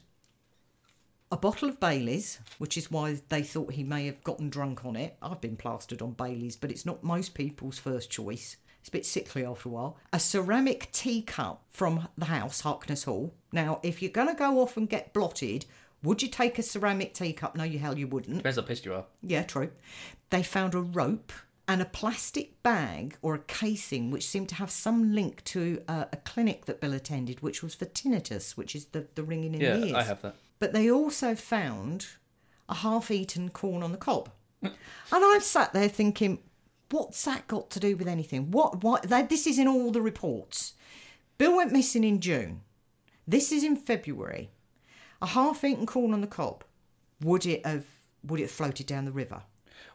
a bottle of Bailey's, which is why they thought he may have gotten drunk on it. I've been plastered on Bailey's, but it's not most people's first choice. It's a bit sickly after a while. A ceramic teacup from the house, Harkness Hall. Now, if you're going to go off and get blotted, would you take a ceramic teacup? No, you hell you wouldn't. Depends how pissed you are. Yeah, true. They found a rope and a plastic bag or a casing which seemed to have some link to uh, a clinic that Bill attended, which was for tinnitus, which is the, the ringing in yeah, the ears. Yeah, I have that. But they also found a half-eaten corn on the cob. And I'm sat there thinking, what's that got to do with anything? What? Why? They, this is in all the reports. Bill went missing in June. This is in February. A half-eaten corn on the cob. Would it have? Would it have floated down the river?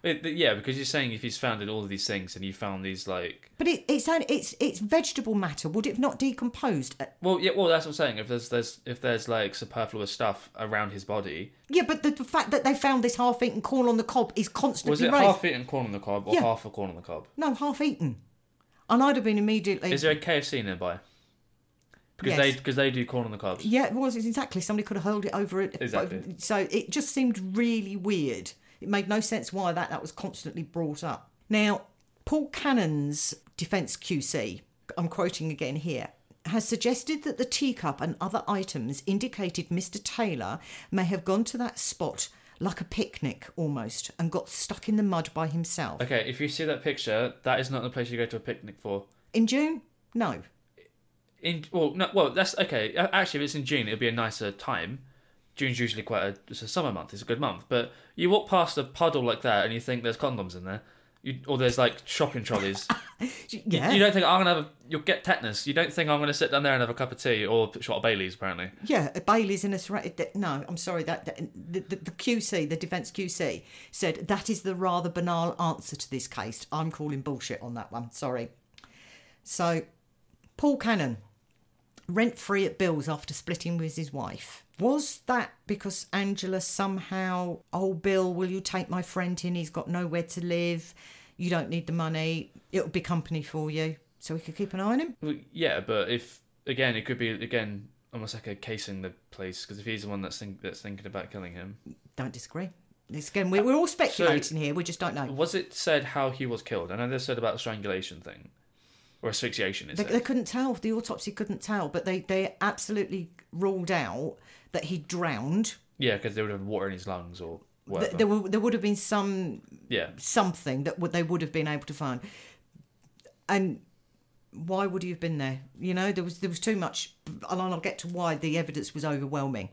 It, yeah, because you're saying if he's found in all of these things and you found these like. But it, it's it's it's vegetable matter. Would it have not decomposed? Well, yeah. Well, that's what I'm saying. If there's there's if there's like superfluous stuff around his body. Yeah, but the, the fact that they found this half-eaten corn on the cob is constantly raised. Was it raised. half-eaten corn on the cob or yeah. half a corn on the cob? No, half-eaten. And I'd have been immediately... Is there a K F C nearby? Because yes. they because they do corn on the cob. Yeah, it was, exactly. Somebody could have hurled it over it. Exactly. But, so it just seemed really weird. It made no sense why that, that was constantly brought up. Now, Paul Cannon's defence Q C, I'm quoting again here, has suggested that the teacup and other items indicated Mister Taylor may have gone to that spot like a picnic almost and got stuck in the mud by himself. Okay, if you see that picture, that is not the place you go to a picnic for. In June? No. In well, no, well, that's okay. Actually, if it's in June, it'll be a nicer time. June's usually quite a, it's a summer month. It's a good month. But you walk past a puddle like that and you think there's condoms in there. You, or there's like shopping trolleys. yeah. You, you don't think I'm gonna have a, you'll get tetanus. You don't think I'm gonna sit down there and have a cup of tea or a shot of Bailey's apparently. Yeah, a Bailey's in a no. I'm sorry that, that the, the the Q C, the defence Q C, said that is the rather banal answer to this case. I'm calling bullshit on that one. Sorry. So, Paul Cannon, rent free at Bill's after splitting with his wife. Was that because Angela somehow, oh, Bill, will you take my friend in? He's got nowhere to live. You don't need the money. It'll be company for you. So we could keep an eye on him? Well, yeah, but if, again, it could be, again, almost like a casing the place. Because if he's the one that's, think, that's thinking about killing him. Don't disagree. It's, again, we're, we're all speculating so, here. We just don't know. Was it said how he was killed? I know they said about the strangulation thing. Or asphyxiation, is they, it? They couldn't tell. The autopsy couldn't tell. But they, they absolutely ruled out that he drowned. Yeah, because there would have been water in his lungs or whatever. There, there, there would have been some... Yeah. Something that would, they would have been able to find. And why would he have been there? You know, there was there was too much... And I'll get to why the evidence was overwhelming.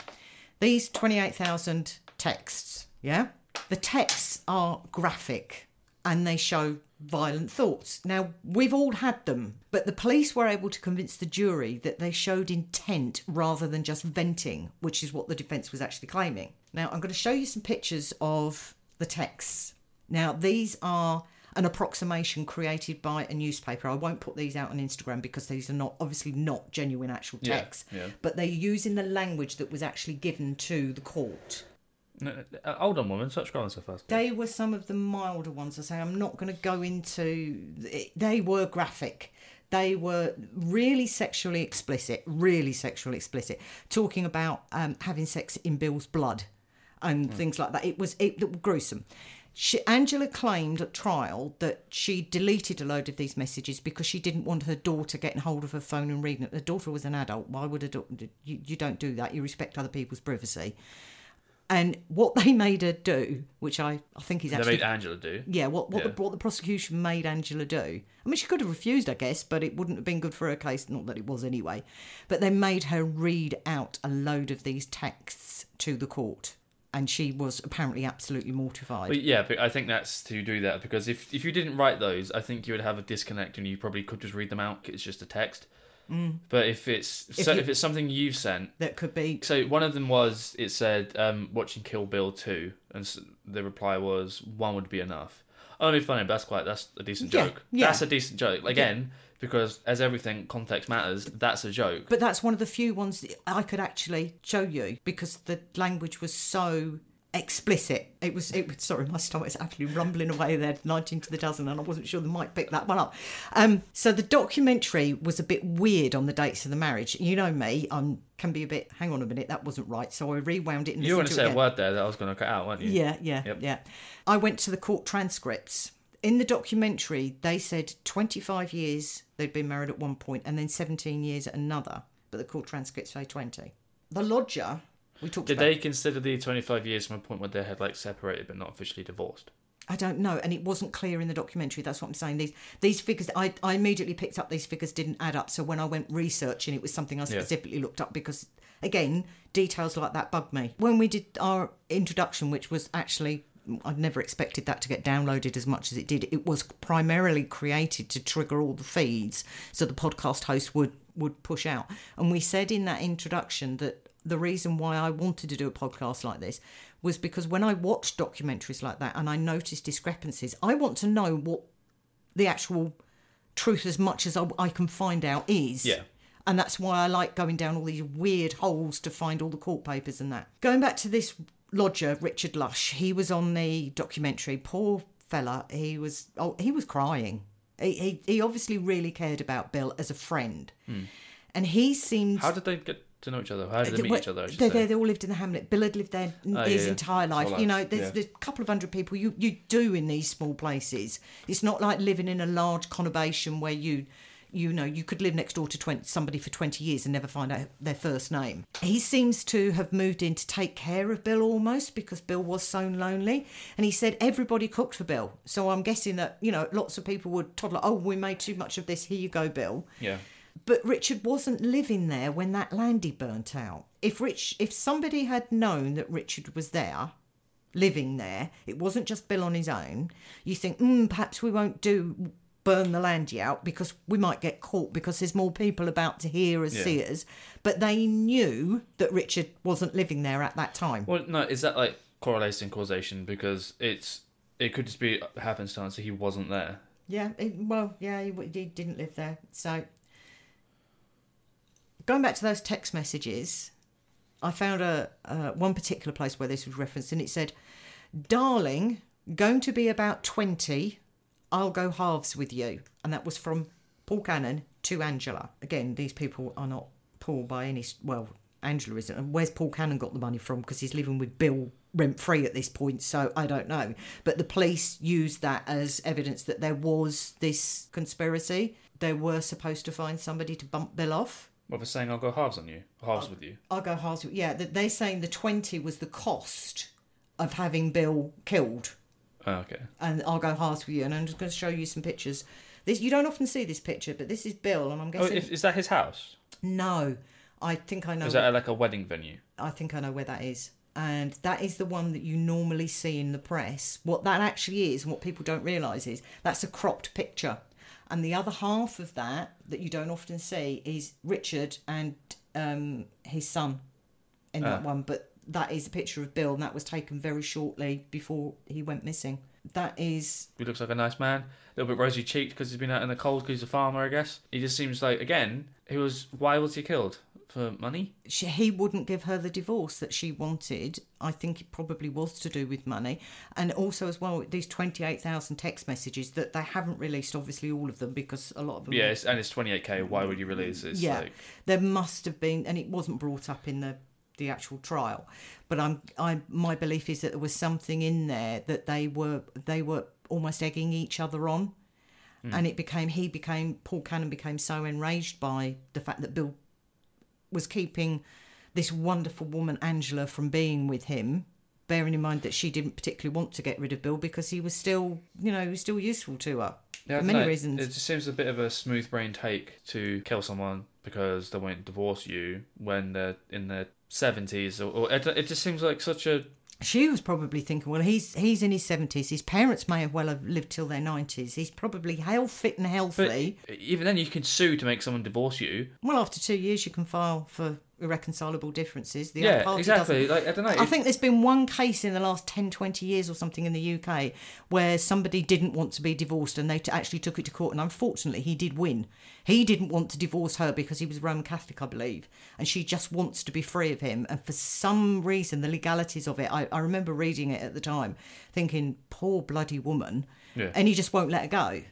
These twenty-eight thousand texts, yeah? The texts are graphic and they show... violent thoughts. Now, we've all had them, but the police were able to convince the jury that they showed intent rather than just venting, which is what the defence was actually claiming. Now, I'm going to show you some pictures of the texts. Now, these are an approximation created by a newspaper. I won't put these out on Instagram because these are not obviously not genuine actual texts, yeah, yeah. but they're using the language that was actually given to the court. No, hold on, woman. Such comments are first. They were some of the milder ones. I say I'm not going to go into. They were graphic. They were really sexually explicit, really sexually explicit, talking about um, having sex in Bill's blood and mm. things like that. It was it, it was gruesome. She, Angela claimed at trial that she deleted a load of these messages because she didn't want her daughter getting hold of her phone and reading it. Her daughter was an adult. Why would a daughter? You, you don't do that. You respect other people's privacy. And what they made her do, which I, I think is actually... They made Angela do. Yeah, what what, yeah. The, what the prosecution made Angela do. I mean, she could have refused, I guess, but it wouldn't have been good for her case. Not that it was anyway. But they made her read out a load of these texts to the court. And she was apparently absolutely mortified. But yeah, but I think that's to do that, because if if you didn't write those, I think you would have a disconnect and you probably could just read them out. It's just a text. Mm. But if it's if, so, you, if it's something you've sent... That could be... So one of them was, it said, um, watching Kill Bill two, and so the reply was, one would be enough. Only funny, but that's quite, that's a decent yeah, joke. Yeah. That's a decent joke. Again... Yeah. Because, as everything, context matters, that's a joke. But that's one of the few ones that I could actually show you, because the language was so explicit. It was, it was sorry, my stomach's actually rumbling away there, nineteen to the dozen, and I wasn't sure they might pick that one up. Um, so the documentary was a bit weird on the dates of the marriage. You know me, I can be a bit, hang on a minute, that wasn't right. So I rewound it and listened to it. You were going to say a word there that I was going to cut out, weren't you? Yeah, yeah, yep. yeah. I went to the court transcripts. In the documentary, they said twenty-five years they'd been married at one point and then seventeen years at another. But the court transcripts say twenty. The lodger, we talked Did about... Did they consider the twenty-five years from a point where they had, like, separated but not officially divorced? I don't know. And it wasn't clear in the documentary. That's what I'm saying. These these figures, I, I immediately picked up these figures didn't add up. So when I went researching, it was something I specifically yeah. looked up because, again, details like that bugged me. When we did our introduction, which was actually... I'd never expected that to get downloaded as much as it did. It was primarily created to trigger all the feeds so the podcast host would, would push out. And we said in that introduction that the reason why I wanted to do a podcast like this was because when I watched documentaries like that and I noticed discrepancies, I want to know what the actual truth as much as I, I can find out is. Yeah. And that's why I like going down all these weird holes to find all the court papers and that. Going back to this... Lodger, Richard Lush, he was on the documentary. Poor fella, he was oh, he was crying. He, he he obviously really cared about Bill as a friend. Hmm. And he seemed... How did they get to know each other? How did they meet well, each other, I should they, say? They, they all lived in the hamlet. Bill had lived there oh, his yeah, entire life. life. You know, there's, yeah. there's a couple of hundred people you, you do in these small places. It's not like living in a large conurbation where you... You know, you could live next door to twenty, somebody for twenty years and never find out their first name. He seems to have moved in to take care of Bill almost because Bill was so lonely. And he said everybody cooked for Bill. So I'm guessing that, you know, lots of people would toddle, oh, we made too much of this, here you go, Bill. Yeah. But Richard wasn't living there when that landy burnt out. If Rich, if somebody had known that Richard was there... living there, it wasn't just Bill on his own, you think, hmm, perhaps we won't do... burn the landy out because we might get caught because there's more people about to hear us, yeah. see us. But they knew that Richard wasn't living there at that time. Well, no, is that like correlation causation? Because it's it could just be happenstance that he wasn't there. Yeah, it, well, yeah, he, he didn't live there. So going back to those text messages, I found a uh, one particular place where this was referenced, and it said, "Darling, going to be about twenty. I'll go halves with you." And that was from Paul Cannon to Angela. Again, these people are not poor by any... Well, Angela isn't. And where's Paul Cannon got the money from? Because he's living with Bill rent-free at this point, so I don't know. But the police used that as evidence that there was this conspiracy. They were supposed to find somebody to bump Bill off. Well, they're saying, I'll go halves on you. Halves I'll, with you. I'll go halves with you. Yeah, they're saying the twenty was the cost of having Bill killed. Oh, okay. And I'll go halves with you, and I'm just going to show you some pictures. This you don't often see this picture, but this is Bill, and I'm guessing... Oh, is, is that his house? No, I think I know... Is that where, like a wedding venue? I think I know where that is. And that is the one that you normally see in the press. What that actually is, and what people don't realise is, that's a cropped picture. And the other half of that, that you don't often see, is Richard and um, his son in uh. that one, but... That is a picture of Bill, and that was taken very shortly before he went missing. that is... He looks like a nice man. A little bit rosy-cheeked because he's been out in the cold because he's a farmer, I guess. He just seems like, again, he was... Why was he killed? For money? She, he wouldn't give her the divorce that she wanted. I think it probably was to do with money. And also as well, these twenty-eight thousand text messages that they haven't released, obviously all of them, because a lot of them... Yeah, it's, and it's twenty-eight K, why would you release it? Yeah, like... there must have been, and it wasn't brought up in the... the actual trial, but I'm I my belief is that there was something in there that they were they were almost egging each other on, mm. and it became he became Paul Cannon became so enraged by the fact that Bill was keeping this wonderful woman Angela from being with him, bearing in mind that she didn't particularly want to get rid of Bill because he was still you know he was still useful to her yeah, for many know, reasons. It just seems a bit of a smooth brain take to kill someone because they won't divorce you when they're in their seventies, or, or it, it just seems like such a... She was probably thinking, well, he's he's in his seventies. His parents may have well have lived till their nineties. He's probably hell fit and healthy. But even then, you can sue to make someone divorce you. Well, after two years, you can file for irreconcilable differences. The yeah, party exactly. Like, I don't know. I think there's been one case in the last ten, twenty years or something in the U K where somebody didn't want to be divorced and they t- actually took it to court. And unfortunately, he did win. He didn't want to divorce her because he was Roman Catholic, I believe. And she just wants to be free of him. And for some reason, the legalities of it, I, I remember reading it at the time, thinking, poor bloody woman. Yeah. And he just won't let her go.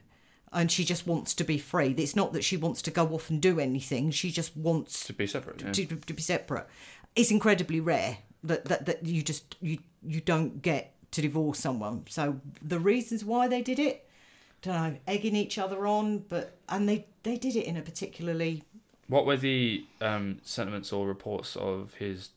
And she just wants to be free. It's not that she wants to go off and do anything. She just wants... To be separate, yeah. To, to, to be separate. It's incredibly rare that, that, that you just... You, you don't get to divorce someone. So the reasons why they did it, I don't know, egging each other on, but... And they, they did it in a particularly... What were the um, sentiments or reports of his...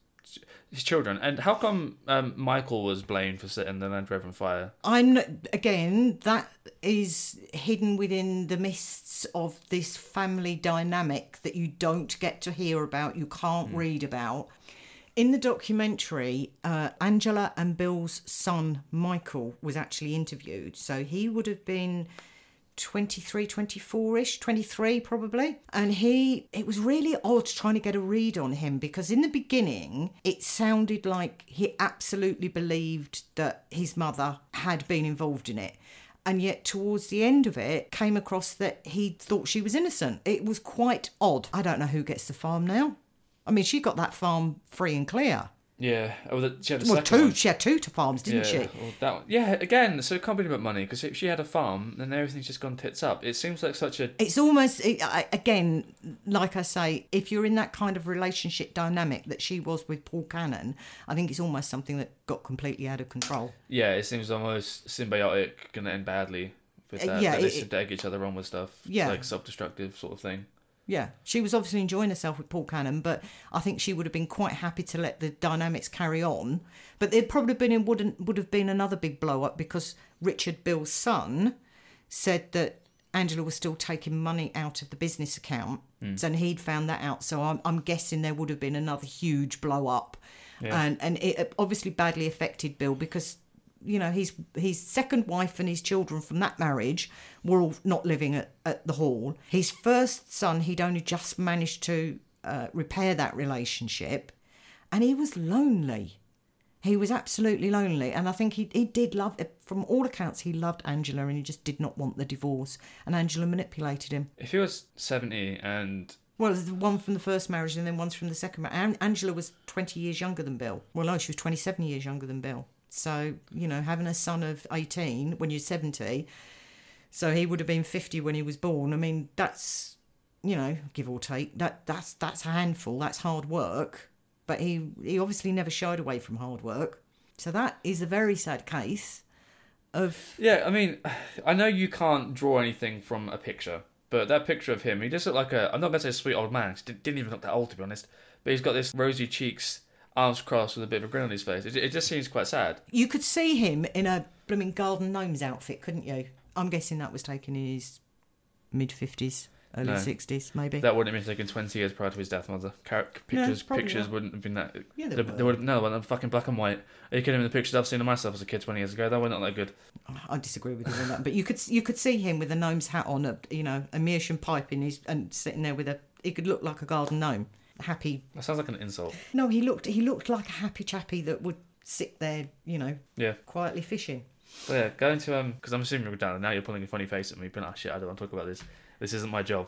his children, and how come um, Michael was blamed for setting the Land Rover on fire? I'm again that is hidden within the mists of this family dynamic that you don't get to hear about, you can't mm. read about. In the documentary, uh, Angela and Bill's son Michael was actually interviewed, so he would have been twenty-three, twenty-four-ish, twenty-three probably. And he, it was really odd trying to get a read on him because in the beginning, it sounded like he absolutely believed that his mother had been involved in it. And yet towards the end of it, came across that he thought she was innocent. It was quite odd. I don't know who gets the farm now. I mean, she got that farm free and clear. Yeah, oh, the, she had a well, two. One. She had two to farms, didn't yeah, she? Well, that one. Yeah, again, so it can't be about money because if she had a farm, then everything's just gone tits up. It seems like such a. It's almost it, I, again, like I say, if you're in that kind of relationship dynamic that she was with Paul Cannon, I think it's almost something that got completely out of control. Yeah, it seems almost symbiotic, gonna end badly with that. Uh, yeah, that it, they should egg each other on with stuff. Yeah, like self-destructive sort of thing. Yeah, she was obviously enjoying herself with Paul Cannon, but I think she would have been quite happy to let the dynamics carry on. But there probably been wouldn't would have been another big blow up because Richard, Bill's son, said that Angela was still taking money out of the business account, mm. and he'd found that out. So I'm, I'm guessing there would have been another huge blow up, yeah. and and it obviously badly affected Bill because you know his his second wife and his children from that marriage were all not living at, at the hall. His first son, he'd only just managed to uh, repair that relationship, and he was lonely. He was absolutely lonely, and I think he he did love it. From all accounts, he loved Angela, and he just did not want the divorce. And Angela manipulated him. If he was seventy and. Well, there's one from the first marriage, and then one's from the second marriage. Angela was twenty years younger than Bill. Well, no, she was twenty-seven years younger than Bill. So, you know, having a son of eighteen when you're seventy, so he would have been fifty when he was born. I mean, that's, you know, give or take, that that's that's a handful, that's hard work. But he, he obviously never shied away from hard work. So that is a very sad case of... Yeah, I mean, I know you can't draw anything from a picture, but that picture of him, he does look like a... I'm not going to say a sweet old man, he didn't even look that old, to be honest, but he's got this rosy cheeks... Arms crossed with a bit of a grin on his face. It, it just seems quite sad. You could see him in a blooming garden gnome's outfit, couldn't you? I'm guessing that was taken in his mid-fifties, early no, sixties, maybe. That wouldn't have been taken twenty years prior to his death, mother. Pictures no, pictures not. Wouldn't have been that... Yeah, they, they, they would. No, they're fucking black and white. Are you kidding me? The pictures I've seen of myself as a kid twenty years ago, they were not that good. I disagree with you on that. But you could you could see him with a gnome's hat on, a, you know, a meerschaum pipe in his... And sitting there with a... He could look like a garden gnome. Happy. That sounds like an insult. No, he looked he looked like a happy chappy that would sit there, you know, yeah. quietly fishing. But yeah, going to um, because I'm assuming you're down now. You're pulling a funny face at me, being like, oh, "Shit, I don't want to talk about this. This isn't my job."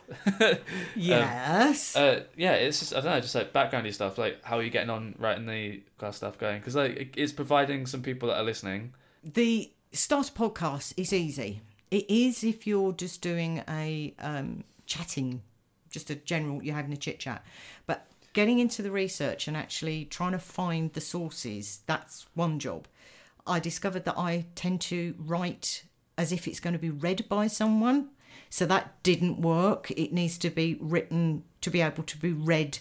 Yes. Um, uh, yeah, it's just I don't know, just like backgroundy stuff. Like, how are you getting on writing the class stuff going? Because like, it's providing some people that are listening. The start a podcast is easy. It is if you're just doing a um chatting, just a general you're having a chit chat, but getting into the research and actually trying to find the sources, that's one job. I discovered that I tend to write as if it's going to be read by someone. So that didn't work. It needs to be written to be able to be read.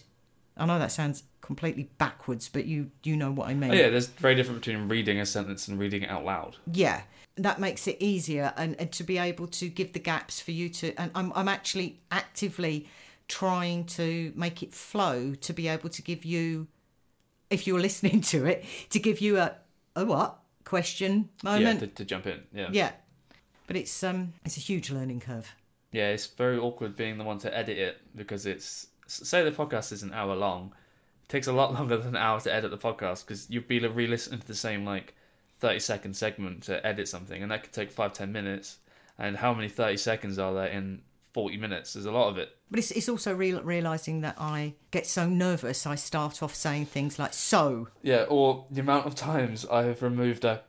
I know that sounds completely backwards, but you, you know what I mean. Oh, yeah, there's very different between reading a sentence and reading it out loud. Yeah, that makes it easier and, and to be able to give the gaps for you to... And I'm I'm actually actively trying to make it flow to be able to give you, if you're listening to it, to give you a, a what? Question moment. Yeah, to, to jump in, yeah. Yeah. But it's um, it's a huge learning curve. Yeah, it's very awkward being the one to edit it because it's... Say the podcast is an hour long. It takes a lot longer than an hour to edit the podcast because you'd be re-listening to the same, like, thirty-second segment to edit something, and that could take five, ten minutes. And how many thirty seconds are there in forty minutes? There's a lot of it. But it's it's also re- realising that I get so nervous I start off saying things like, so... Yeah, or the amount of times I have removed a...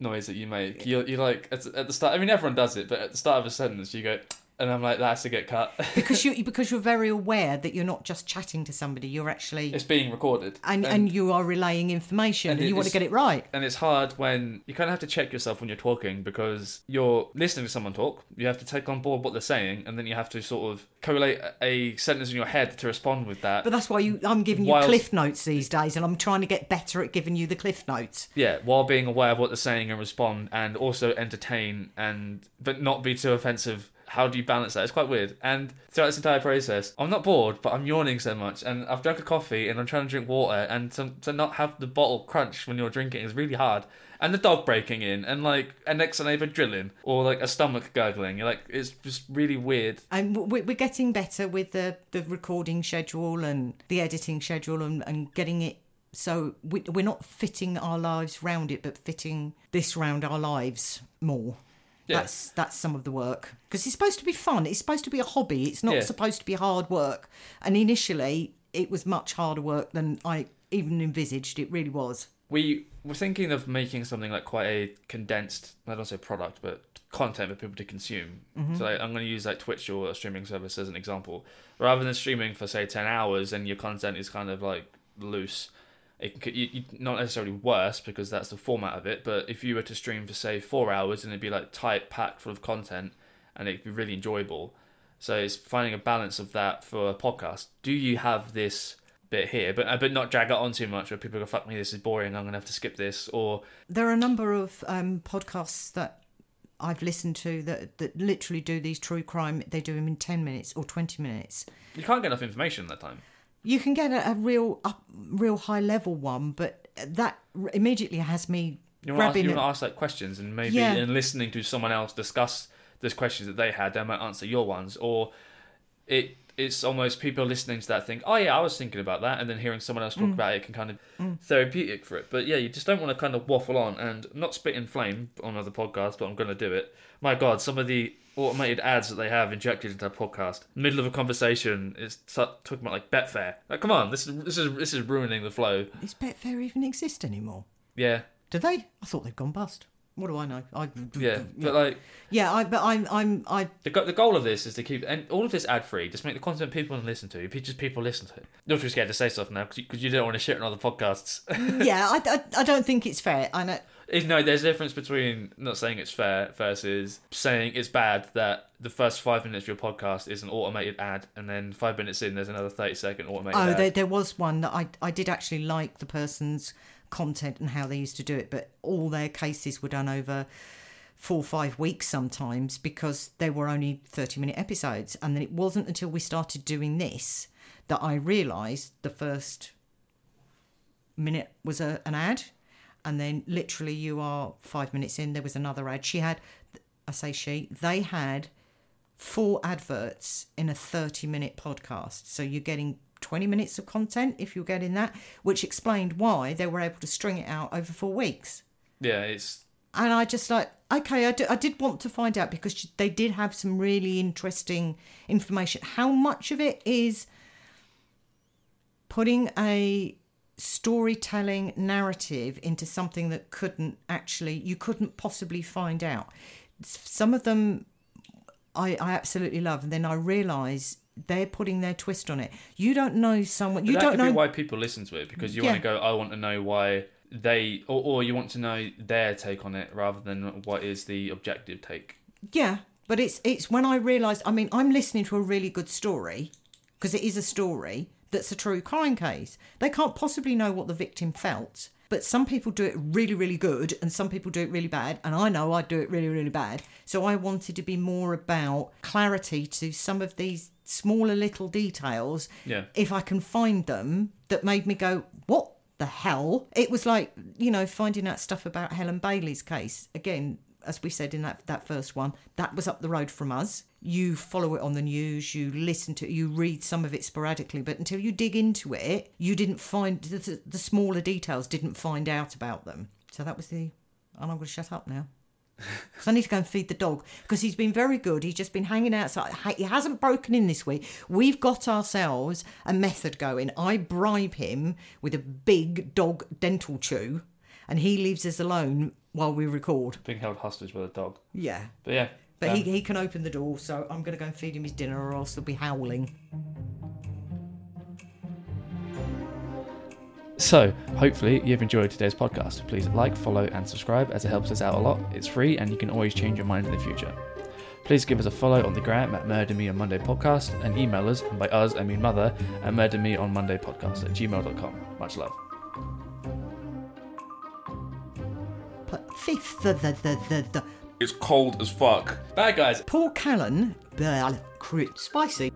noise that you make. You're, you're like, at, at the start, I mean, everyone does it, but at the start of a sentence, you go, and I'm like, that has to get cut. because, you, because you're very aware that you're not just chatting to somebody, you're actually... It's being recorded. And, and, and you are relaying information, and, and you want to get it right. And it's hard when... You kind of have to check yourself when you're talking, because you're listening to someone talk, you have to take on board what they're saying, and then you have to sort of correlate a sentence in your head to respond with that. But that's why you, I'm giving whilst, you cliff notes these days, and I'm trying to get better at giving you the cliff notes. Yeah, while being aware of what they're saying and respond, and also entertain, and but not be too offensive. How do you balance that? It's quite weird. And throughout this entire process, I'm not bored, but I'm yawning so much. And I've drunk a coffee and I'm trying to drink water. And to, to not have the bottle crunch when you're drinking is really hard. And the dog breaking in and like an ex and neighbour drilling or like a stomach gurgling. You're like, it's just really weird. And we're getting better with the, the recording schedule and the editing schedule and, and getting it. So we, we're not fitting our lives round it, but fitting this round our lives more. Yeah. That's that's some of the work. Because it's supposed to be fun. It's supposed to be a hobby. It's not yeah. supposed to be hard work. And initially, it was much harder work than I even envisaged. It really was. We were thinking of making something like quite a condensed, I don't say product, but content for people to consume. Mm-hmm. So like, I'm going to use like Twitch or a streaming service as an example. Rather than streaming for, say, ten hours and your content is kind of like loose, it could, you, you, not necessarily worse because that's the format of it, but if you were to stream for say four hours and it'd be like tight, packed full of content and it'd be really enjoyable. So it's finding a balance of that for a podcast. Do you have this bit here, but but not drag it on too much where people go, fuck me, this is boring, I'm going to have to skip this? Or there are a number of um, podcasts that I've listened to that, that literally do these true crime, they do them in ten minutes or twenty minutes. You can't get enough information that time. You can get a, a real up, real high-level one, but that immediately has me you grabbing... Ask, you want to ask like, questions, and maybe yeah. in listening to someone else discuss those questions that they had, they might answer your ones, or it it's almost people listening to that think, oh, yeah, I was thinking about that, and then hearing someone else talk mm. about it can kind of mm. therapeutic for it. But, yeah, you just don't want to kind of waffle on, and not spit in flame on other podcasts, but I'm going to do it. My God, some of the... automated ads that they have injected into their podcast. Middle of a conversation, it's talking about like Betfair. Like, come on, this is this is this is ruining the flow. Does Betfair even exist anymore? Yeah. Do they? I thought they'd gone bust. What do I know? I yeah, but like yeah, I but I'm I'm I. The the goal of this is to keep and all of this ad free. Just make the content people want to listen to. Just people listen to it. You're too scared to say stuff now because you, you don't want to shit on other podcasts. yeah, I, I I don't think it's fair. I know. No, there's a difference between not saying it's fair versus saying it's bad that the first five minutes of your podcast is an automated ad and then five minutes in there's another thirty second automated oh, ad. Oh, there, there was one that I, I did actually like the person's content and how they used to do it, but all their cases were done over four or five weeks sometimes because they were only thirty minute episodes. And then it wasn't until we started doing this that I realised the first minute was a, an ad. And then literally you are five minutes in, there was another ad. She had, I say she, they had four adverts in a thirty minute podcast. So you're getting twenty minutes of content if you're getting that, which explained why they were able to string it out over four weeks. Yeah, it's And I just like, okay, I, do, I did want to find out, because they did have some really interesting information. How much of it is putting a storytelling narrative into something that couldn't actually, you couldn't possibly find out? Some of them I, I absolutely love, and then I realise they're putting their twist on it. You don't know someone, you but that don't could know be why people listen to it, because you yeah. want to go, I want to know why they, or, or you want to know their take on it rather than what is the objective take. Yeah, but it's it's when I realised, I mean, I'm listening to a really good story, because it is a story that's a true crime case. They can't possibly know what the victim felt, but some people do it really, really good and some people do it really bad, and I know I do it really, really bad. So I wanted to be more about clarity to some of these smaller little details, yeah. if I can find them, that made me go, what? The hell? It was like, you know, finding out stuff about Helen Bailey's case. Again, as we said in that that first one, that was up the road from us. You follow it on the news, you listen to it, you read some of it sporadically, but until you dig into it, you didn't find the, the smaller details, didn't find out about them. So that was the, and I'm going to shut up now. So I need to go and feed the dog, because he's been very good. He's just been hanging outside. He hasn't broken in this week. We've got ourselves a method going. I bribe him with a big dog dental chew, and he leaves us alone while we record. Being held hostage with a dog. Yeah. But yeah. But um, he, he can open the door, so I'm going to go and feed him his dinner, or else he'll be howling. So, hopefully you've enjoyed today's podcast. Please like, follow and subscribe, as it helps us out a lot. It's free and you can always change your mind in the future. Please give us a follow on the gram at Murder Me on Monday Podcast, and email us, and by us I mean mother, at murdermeonmondaypodcast at gmail dot com. Much love. Fifth the the the the It's cold as fuck. Bye guys. Paul Cannon. Spicy.